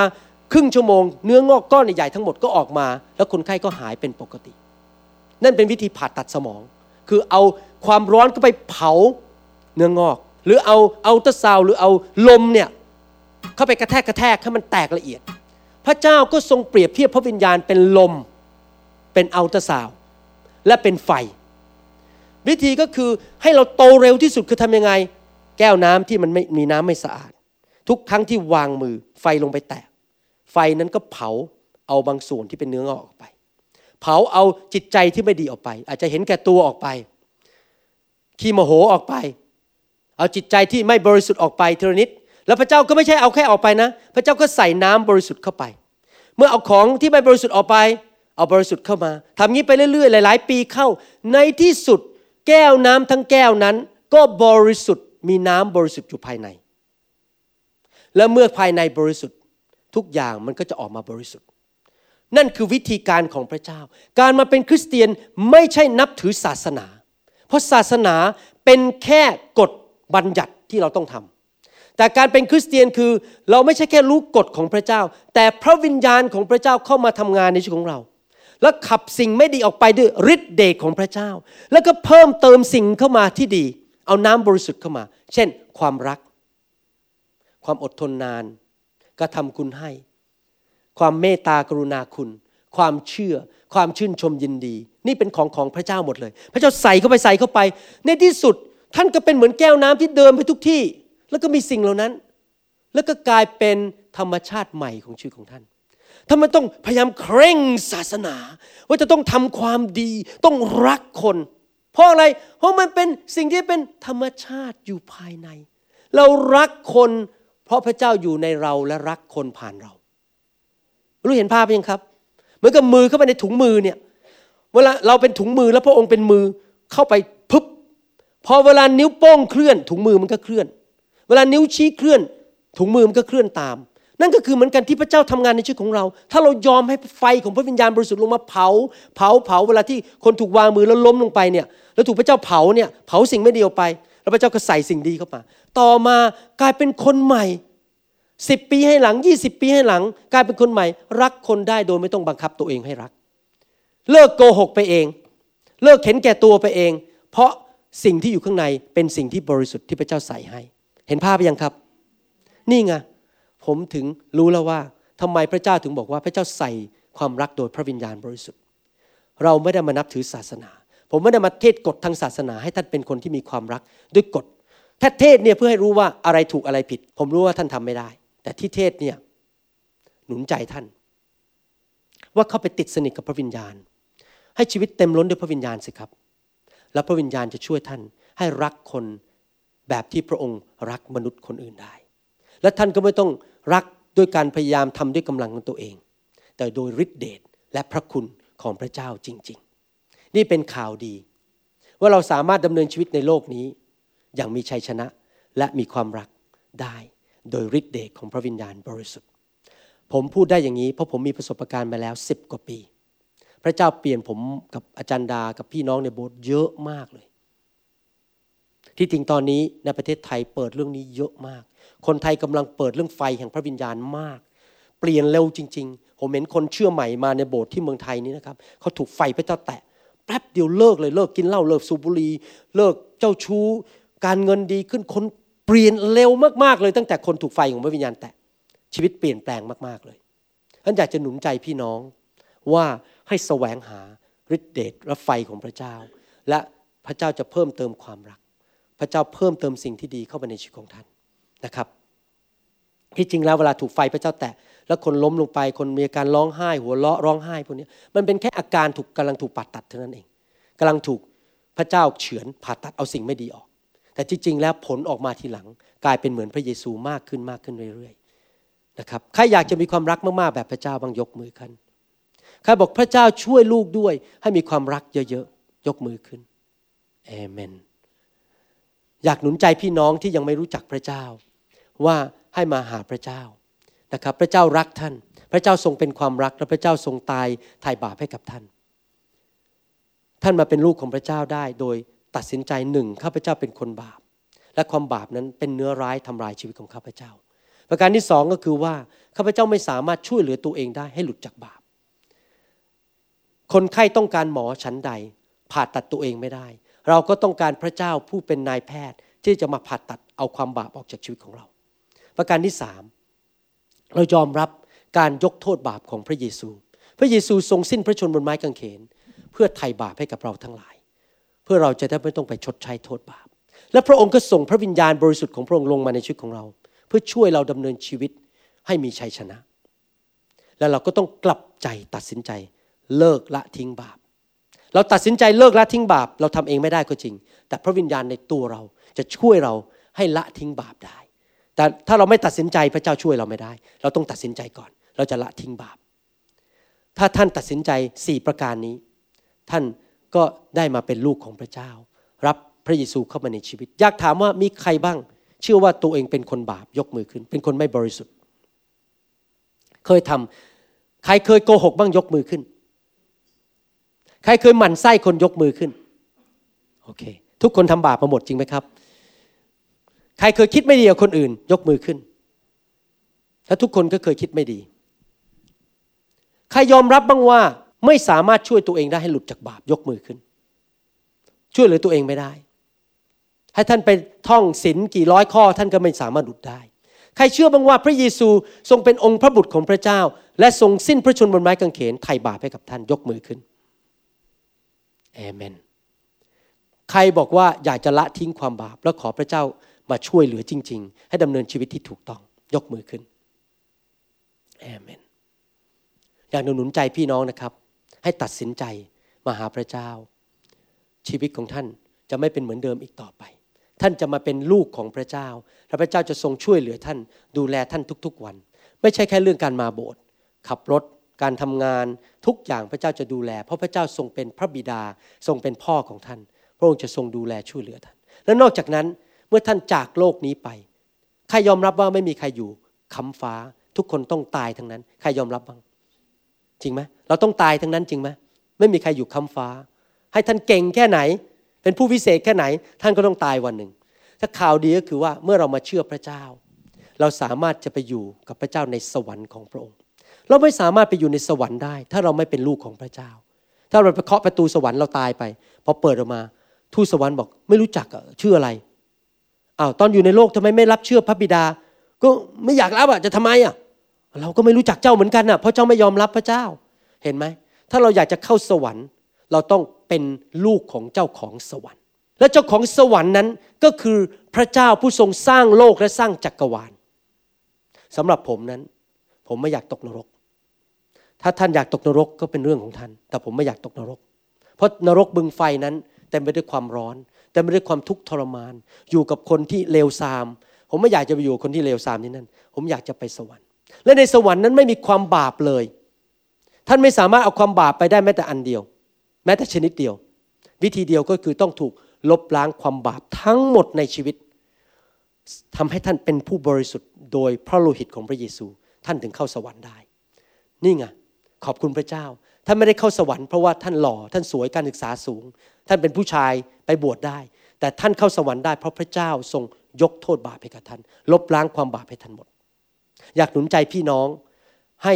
ครึ่งชั่วโมงเนื้องอกก้อนใหญ่ทั้งหมดก็ออกมาแล้วคนไข้ก็หายเป็นปกตินั่นเป็นวิธีผ่าตัดสมองคือเอาความร้อนเข้าไปเผาเนื้องอกหรือเอาอัลตราซาวด์หรือเอาลมเนี่ยเข้าไปกระแทกกระแทกให้มันแตกละเอียดพระเจ้าก็ทรงเปรียบเทียบพระวิญญาณเป็นลมเป็นอัลตราซาวด์และเป็นไฟวิธีก็คือให้เราโตเร็วที่สุดคือทำยังไงแก้วน้ำที่มันไม่มีน้ำไม่สะอาดทุกครั้งที่วางมือไฟลงไปแตะไฟนั้นก็เผาเอาบางส่วนที่เป็นเนื้องอกออกไปเผาเอาจิตใจที่ไม่ดีออกไปอาจจะเห็นแก่ตัวออกไปขี้โมโหออกไปเอาจิตใจที่ไม่บริสุทธิ์ออกไปทีละนิดแล้วพระเจ้าก็ไม่ใช่เอาแค่ออกไปนะพระเจ้าก็ใส่น้ำบริสุทธิ์เข้าไปเมื่อเอาของที่ไม่บริสุทธิ์ออกไปเอาบริสุทธิ์เข้ามาทำงี้ไปเรื่อยๆหลายๆปีเข้าในที่สุดแก้วน้ำทั้งแก้วนั้นก็บริสุทธิ์มีน้ำบริสุทธิ์อยู่ภายในและเมื่อภายในบริสุทธิ์ทุกอย่างมันก็จะออกมาบริสุทธิ์นั่นคือวิธีการของพระเจ้าการมาเป็นคริสเตียนไม่ใช่นับถือศาสนาเพราะศาสนาเป็นแค่กฎบัญญัติที่เราต้องทำแต่การเป็นคริสเตียนคือเราไม่ใช่แค่รู้กฎของพระเจ้าแต่พระวิญญาณของพระเจ้าเข้ามาทำงานในชีวิตของเราและขับสิ่งไม่ดีออกไปด้วยฤทธิ์เดชของพระเจ้าแล้วก็เพิ่มเติมสิ่งเข้ามาที่ดีเอาน้ำบริสุทธิ์เข้ามาเช่นความรักความอดทนนานกระทำคุณให้ความเมตตากรุณาคุณความเชื่อความชื่นชมยินดีนี่เป็นของของพระเจ้าหมดเลยพระเจ้าใส่เข้าไปใส่เข้าไปในที่สุดท่านก็เป็นเหมือนแก้วน้ำที่เดินไปทุกที่แล้วก็มีสิ่งเหล่านั้นแล้วก็กลายเป็นธรรมชาติใหม่ของชีวิตของท่านท่านไม่ต้องพยายามเคร่งศาสนาว่าจะต้องทำความดีต้องรักคนเพราะอะไรเพราะมันเป็นสิ่งที่เป็นธรรมชาติอยู่ภายในเรารักคนเพราะพระเจ้าอยู่ในเราและรักคนผ่านเรารู้เห็นภาพยังครับเหมือนกับมือเข้าไปในถุงมือเนี่ยเวลาเราเป็นถุงมือแล้วพระองค์เป็นมือเข้าไปพึบพอเวลานิ้วโป้งเคลื่อนถุงมือมันก็เคลื่อนเวลานิ้วชี้เคลื่อนถุงมือมันก็เคลื่อนตาม นั่นก็คือเหมือนกันที่พระเจ้าทำงานในชีวิตของเราถ้าเรายอมให้ไฟของพระวิญญาณบริสุทธิ์ลงมาเผาเผาเผาเวลาที่คนถูกวางมือแล้วล้มลงไปเนี่ยแล้วถูกพระเจ้าเผาเนี่ยเผาสิ่งไม่ดีออกไปแล้วพระเจ้าก็ใส่สิ่งดีเข้ามาต่อมากลายเป็นคนใหม่สิบปีให้หลังยี่สิบปีให้หลังกลายเป็นคนใหม่รักคนได้โดยไม่ต้องบังคับตัวเองให้รักเลิกโกหกไปเองเลิกเห็นแก่ตัวไปเองเพราะสิ่งที่อยู่ข้างในเป็นสิ่งที่บริสุทธิ์ที่พระเจ้าใส่ให้เห็นภาพยังครับนี่ไงผมถึงรู้แล้วว่าทำไมพระเจ้าถึงบอกว่าพระเจ้าใส่ความรักโดยพระวิญญาณบริสุทธิ์เราไม่ได้มานับถือศาสนาผมไม่ได้มาเทศกฎทางศาสนาให้ท่านเป็นคนที่มีความรักด้วยกฎถ้าเทศเนี่ยเพื่อให้รู้ว่าอะไรถูกอะไรผิดผมรู้ว่าท่านทำไม่ได้แต่ที่เทศเนี่ยหนุนใจท่านว่าเข้าไปติดสนิทกับพระวิญญาณให้ชีวิตเต็มล้นด้วยพระวิญญาณสิครับแล้วพระวิญญาณจะช่วยท่านให้รักคนแบบที่พระองค์รักมนุษย์คนอื่นได้และท่านก็ไม่ต้องรักด้วยการพยายามทำด้วยกำลังของตัวเองแต่โดยฤทธิเดชและพระคุณของพระเจ้าจริงๆนี่เป็นข่าวดีว่าเราสามารถดำเนินชีวิตในโลกนี้อย่างมีชัยชนะและมีความรักได้โดยฤทธิเดชของพระวิญญาณบริสุทธิ์ผมพูดได้อย่างนี้เพราะผมมีประสบการณ์มาแล้วสิบกว่าปีพระเจ้าเปลี่ยนผมกับอาจารย์ดากับพี่น้องในโบสถ์เยอะมากเลยที่จริงตอนนี้ในประเทศไทยเปิดเรื่องนี้เยอะมากคนไทยกำลังเปิดเรื่องไฟแห่งพระวิญญาณมากเปลี่ยนเร็วจริงๆผมเห็นคนเชื่อใหม่มาในโบสถ์ที่เมืองไทยนี้นะครับเขาถูกไฟพระเจ้าแตะแป๊บเดียวเลิกเลยเลิกกินเหล้าเลิกสูบบุหรี่เลิกเจ้าชู้การเงินดีขึ้นคนเปลี่ยนเร็วมากๆเลยตั้งแต่คนถูกไฟของพระวิญญาณแตะชีวิตเปลี่ยนแปลงมากๆเลยท่านอยากจะหนุนใจพี่น้องว่าให้แสวงหาฤทธิเดชและไฟของพระเจ้าและพระเจ้าจะเพิ่มเติมความรักพระเจ้าเพิ่มเติมสิ่งที่ดีเข้ามาในชีวิตของท่านนะครับที่จริงแล้วเวลาถูกไฟพระเจ้าแตะแล้วคนล้มลงไปคนมีอาการร้องไห้หัวเราะร้องไห้พวกนี้มันเป็นแค่อาการถูกกำลังถูกผ่าตัดเท่านั้นเองกำลังถูกพระเจ้าเฉือนผ่าตัดเอาสิ่งไม่ดีออกแต่ที่จริงแล้วผลออกมาทีหลังกลายเป็นเหมือนพระเยซูมากขึ้นมากขึ้นเรื่อยๆนะครับใครอยากจะมีความรักมากๆแบบพระเจ้าบ้างยกมือขึ้นใครบอกพระเจ้าช่วยลูกด้วยให้มีความรักเยอะๆยกมือขึ้นเอเมนอยากหนุนใจพี่น้องที่ยังไม่รู้จักพระเจ้าว่าให้มาหาพระเจ้านะครับพระเจ้ารักท่านพระเจ้าทรงเป็นความรักและพระเจ้าทรงตายไถ่บาปให้กับท่านท่านมาเป็นลูกของพระเจ้าได้โดยตัดสินใจหนึ่งข้าพเจ้าเป็นคนบาปและความบาปนั้นเป็นเนื้อร้ายทำลายชีวิตของข้าพเจ้าประการที่สองก็คือว่าข้าพเจ้าไม่สามารถช่วยเหลือตัวเองได้ให้หลุดจากบาปคนไข้ต้องการหมอชั้นใดผ่าตัดตัวเองไม่ได้เราก็ต้องการพระเจ้าผู้เป็นนายแพทย์ที่จะมาผ่าตัดเอาความบาปออกจากชีวิตของเราประการที่สามเรายอมรับการยกโทษบาปของพระเยซูพระเยซูทรงสิ้นพระชนม์บนไม้กางเขนเพื่อไถ่บาปให้กับเราทั้งหลายเพื่อเราจะได้ไม่ต้องไปชดใช้โทษบาปและพระองค์ก็ส่งพระวิญญาณบริสุทธิ์ของพระองค์ลงมาในชีวิตของเราเพื่อช่วยเราดำเนินชีวิตให้มีชัยชนะและเราก็ต้องกลับใจตัดสินใจเลิกละทิ้งบาปเราตัดสินใจเลิกละทิ้งบาปเราทำเองไม่ได้ก็จริงแต่พระวิญญาณในตัวเราจะช่วยเราให้ละทิ้งบาปได้แต่ถ้าเราไม่ตัดสินใจพระเจ้าช่วยเราไม่ได้เราต้องตัดสินใจก่อนเราจะละทิ้งบาปถ้าท่านตัดสินใจสี่ประการนี้ท่านก็ได้มาเป็นลูกของพระเจ้ารับพระเยซูเข้ามาในชีวิตอยากถามว่ามีใครบ้างเชื่อว่าตัวเองเป็นคนบาปยกมือขึ้นเป็นคนไม่บริสุทธิ์เคยทำใครเคยโกหกบ้างยกมือขึ้นใครเคยหมั่นไส้คนยกมือขึ้นโอเคทุกคนทำบาปมาหมดจริงไหมครับใครเคยคิดไม่ดีกับคนอื่นยกมือขึ้นถ้าทุกคนก็เคยคิดไม่ดีใครยอมรับบ้างว่าไม่สามารถช่วยตัวเองได้ให้หลุดจากบาปยกมือขึ้นช่วยเหลือตัวเองไม่ได้ให้ท่านไปท่องศีลกี่ร้อยข้อท่านก็ไม่สามารถหลุดได้ใครเชื่อบ้างว่าพระเยซูทรงเป็นองค์พระบุตรของพระเจ้าและทรงสิ้นพระชนม์บนไม้กางเขนไถ่บาปให้กับท่านยกมือขึ้นเอเมนใครบอกว่าอยากจะละทิ้งความบาปและขอพระเจ้ามาช่วยเหลือจริงๆให้ดำเนินชีวิตที่ถูกต้องยกมือขึ้นเอเมนอยากหนุนใจพี่น้องนะครับให้ตัดสินใจมาหาพระเจ้าชีวิตของท่านจะไม่เป็นเหมือนเดิมอีกต่อไปท่านจะมาเป็นลูกของพระเจ้าและพระเจ้าจะทรงช่วยเหลือท่านดูแลท่านทุกๆวันไม่ใช่แค่เรื่องการมาโบสถ์ขับรถการทำงานทุกอย่างพระเจ้าจะดูแลเพราะพระเจ้าทรงเป็นพระบิดาทรงเป็นพ่อของท่านพระองค์จะทรงดูแลช่วยเหลือท่านและนอกจากนั้นเมื่อท่านจากโลกนี้ไปใครยอมรับว่าไม่มีใครอยู่ค้ำฟ้า ทุกคนต้องตายทั้งนั้นใครยอมรับบ้างจริงไหมเราต้องตายทั้งนั้นจริงไหมไม่มีใครอยู่ค้ำฟ้าให้ท่านเก่งแค่ไหนเป็นผู้วิเศษแค่ไหนท่านก็ต้องตายวันหนึ่งถ้าข่าวดีก็คือว่าเมื่อเรามาเชื่อพระเจ้าเราสามารถจะไปอยู่กับพระเจ้าในสวรรค์ของพระองค์เราไม่สามารถไปอยู่ในสวรรค์ได้ถ้าเราไม่เป็นลูกของพระเจ้าถ้าเราไปเคาะประตูสวรรค์เราตายไปพอเปิดออกมาทูตสวรรค์บอกไม่รู้จักชื่ออะไรอ้าวตอนอยู่ในโลกทำไมไม่รับเชื่อพระบิดาก็ไม่อยากรับอ่ะจะทำไมอ่ะเราก็ไม่รู้จักเจ้าเหมือนกันน่ะเพราะเจ้าไม่ยอมรับพระเจ้าเห็นไหมถ้าเราอยากจะเข้าสวรรค์เราต้องเป็นลูกของเจ้าของสวรรค์และเจ้าของสวรรค์นั้นก็คือพระเจ้าผู้ทรงสร้างโลกและสร้างจักรวาลสำหรับผมนั้นผมไม่อยากตกนรกถ้าท่านอยากตกนรกก็เป็นเรื่องของท่านแต่ผมไม่อยากตกนรกเพราะนรกบึงไฟนั้นเต็มไปด้วยความร้อนเต็มไปด้วยความทุกข์ทรมานอยู่กับคนที่เลวทรามผมไม่อยากจะไปอยู่คนที่เลวทรามนี่นั่นผมอยากจะไปสวรรค์และในสวรรค์นั้นไม่มีความบาปเลยท่านไม่สามารถเอาความบาปไปได้แม้แต่อันเดียวแม้แต่ชนิดเดียววิธีเดียวก็คือต้องถูกลบล้างความบาปทั้งหมดในชีวิตทำให้ท่านเป็นผู้บริสุทธิ์โดยพระโลหิตของพระเยซูท่านถึงเข้าสวรรค์ได้นี่ไงขอบคุณพระเจ้าท่านไม่ได้เข้าสวรรค์เพราะว่าท่านหล่อท่านสวยการศึกษาสูงท่านเป็นผู้ชายไปบวชได้แต่ท่านเข้าสวรรค์ได้เพราะพระเจ้าทรงยกโทษบาปให้กับท่านลบล้างความบาปให้ท่านหมดอยากหนุนใจพี่น้องให้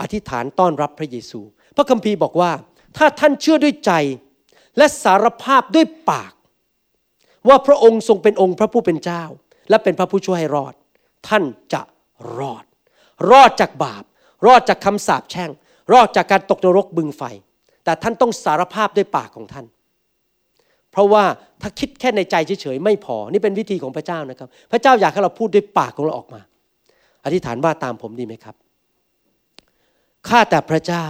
อธิษฐานต้อนรับพระเยซูพระคัมภีร์บอกว่าถ้าท่านเชื่อด้วยใจและสารภาพด้วยปากว่าพระองค์ทรงเป็นองค์พระผู้เป็นเจ้าและเป็นพระผู้ช่วยให้รอดท่านจะรอดรอดจากบาปรอดจากคำสาปแช่งรอดจากการตกนรกบึงไฟแต่ท่านต้องสารภาพด้วยปากของท่านเพราะว่าถ้าคิดแค่ในใจเฉยๆไม่พอนี่เป็นวิธีของพระเจ้านะครับพระเจ้าอยากให้เราพูดด้วยปากของเราออกมาอธิษฐานว่าตามผมดีไหมครับข้าแต่พระเจ้า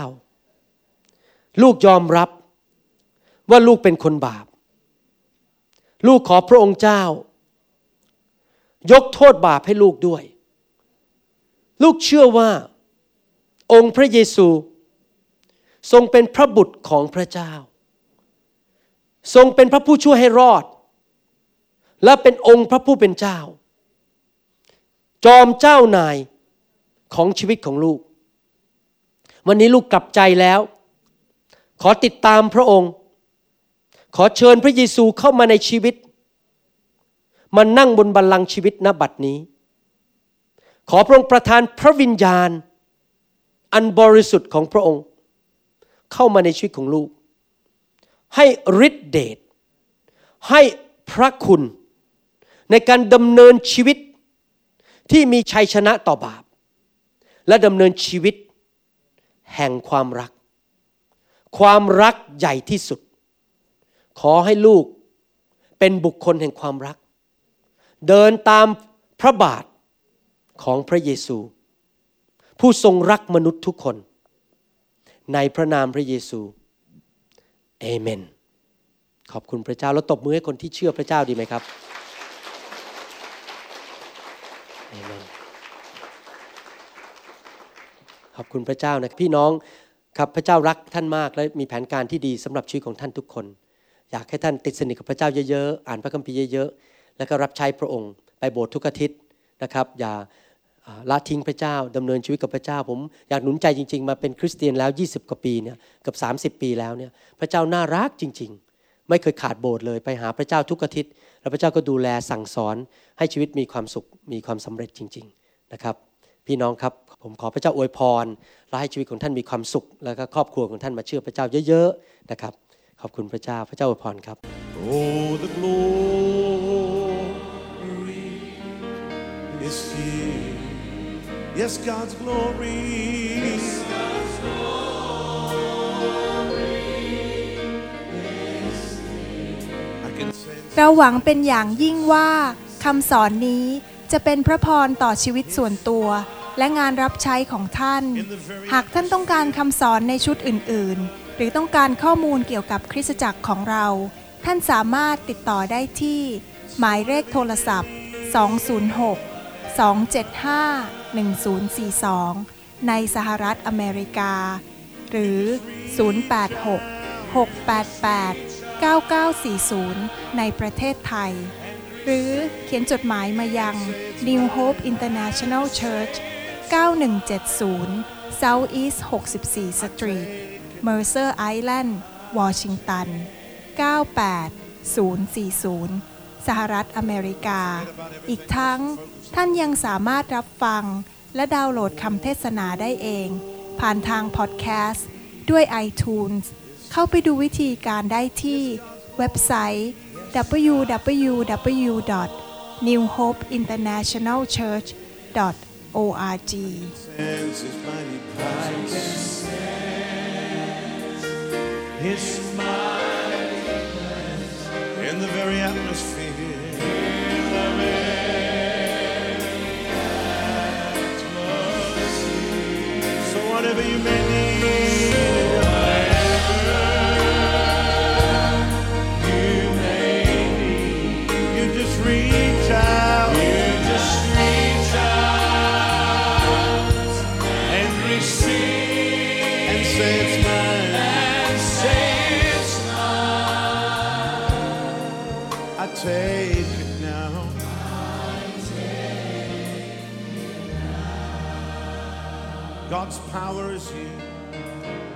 ลูกยอมรับว่าลูกเป็นคนบาปลูกขอพระองค์เจ้ายกโทษบาปให้ลูกด้วยลูกเชื่อว่าองค์พระเยซูทรงเป็นพระบุตรของพระเจ้าทรงเป็นพระผู้ช่วยให้รอดและเป็นองค์พระผู้เป็นเจ้าจอมเจ้านายของชีวิตของลูกวันนี้ลูกกลับใจแล้วขอติดตามพระองค์ขอเชิญพระเยซูเข้ามาในชีวิตมานั่งบนบัลลังก์ชีวิตณบัดนี้ขอพระองค์ประทานพระวิญญาณอันบริสุทธิ์ของพระองค์เข้ามาในชีวิตของลูกให้ฤทธิ์เดชให้พระคุณในการดำเนินชีวิตที่มีชัยชนะต่อบาปและดำเนินชีวิตแห่งความรักความรักใหญ่ที่สุดขอให้ลูกเป็นบุคคลแห่งความรักเดินตามพระบาทของพระเยซูผู้ทรงรักมนุษย์ทุกคนในพระนามพระเยซูเอเมนขอบคุณพระเจ้าแล้วตบมือให้คนที่เชื่อพระเจ้าดีไหมครับเอเมนขอบคุณพระเจ้านะพี่น้องครับพระเจ้ารักท่านมากและมีแผนการที่ดีสำหรับชีวิตของท่านทุกคนอยากให้ท่านติดสนิทกับพระเจ้าเยอะๆอ่านพระคัมภีร์เยอะๆแล้วก็รับใช้พระองค์ไปโบสถ์ทุกอาทิตย์นะครับอย่าละทิ้งพระเจ้าดำเนินชีวิตกับพระเจ้าผมอยากหนุนใจจริงๆมาเป็นคริสเตียนแล้วยี่สิบกว่าปีเนี่ยเกือบสามสิบปีแล้วเนี่ยพระเจ้าน่ารักจริงๆไม่เคยขาดโบสถ์เลยไปหาพระเจ้าทุกอาทิตย์แล้วพระเจ้าก็ดูแลสั่งสอนให้ชีวิตมีความสุขมีความสำเร็จจริงๆนะครับพี่น้องครับผมขอพระเจ้าอวยพรและให้ชีวิตของท่านมีความสุขแล้วก็ครอบครัวของท่านมาเชื่อพระเจ้าเยอะๆนะครับขอบคุณพระเจ้าพระเจ้าอวยพรครับ Oh the glory is here Yes God's glory Yes God's glory is here เราหวังเป็นอย่างยิ่งว่าคำสอนนี้จะเป็นพระพรต่อชีวิตส่วนตัวและงานรับใช้ของท่านหากท่านต้องการคำสอนในชุดอื่นๆหรือต้องการข้อมูลเกี่ยวกับคริสตจักรของเราท่านสามารถติดต่อได้ที่หมายเลขโทรศัพท์สอง ศูนย์ หก สอง เจ็ด ห้า หนึ่ง ศูนย์ สี่ สองในสหรัฐอเมริกาหรือศูนย์ แปด หก หก แปด แปด เก้า เก้า สี่ ศูนย์ในประเทศไทยหรือเขียนจดหมายมายัง New Hope International Church เก้าหนึ่งเจ็ดศูนย์ South East หกสิบสี่ Street Mercer Island Washington เก้าแปดศูนย์สี่ศูนย์ สหรัฐอเมริกาอีกทั้งท่านยังสามารถรับฟังและดาวน์โหลดคำเทศนาได้เองผ่านทางพอดแคสต์ด้วย iTunes เข้าไปดูวิธีการได้ที่เว็บไซต์ ดับเบิลยู ดับเบิลยู ดับเบิลยู ดอท นิว โฮป อินเตอร์เนชั่นแนล เชิร์ช ดอท โอ อาร์ จีHis mighty presence in the very atmosphere. In the very atmosphere. So whatever you may need. God's power is here.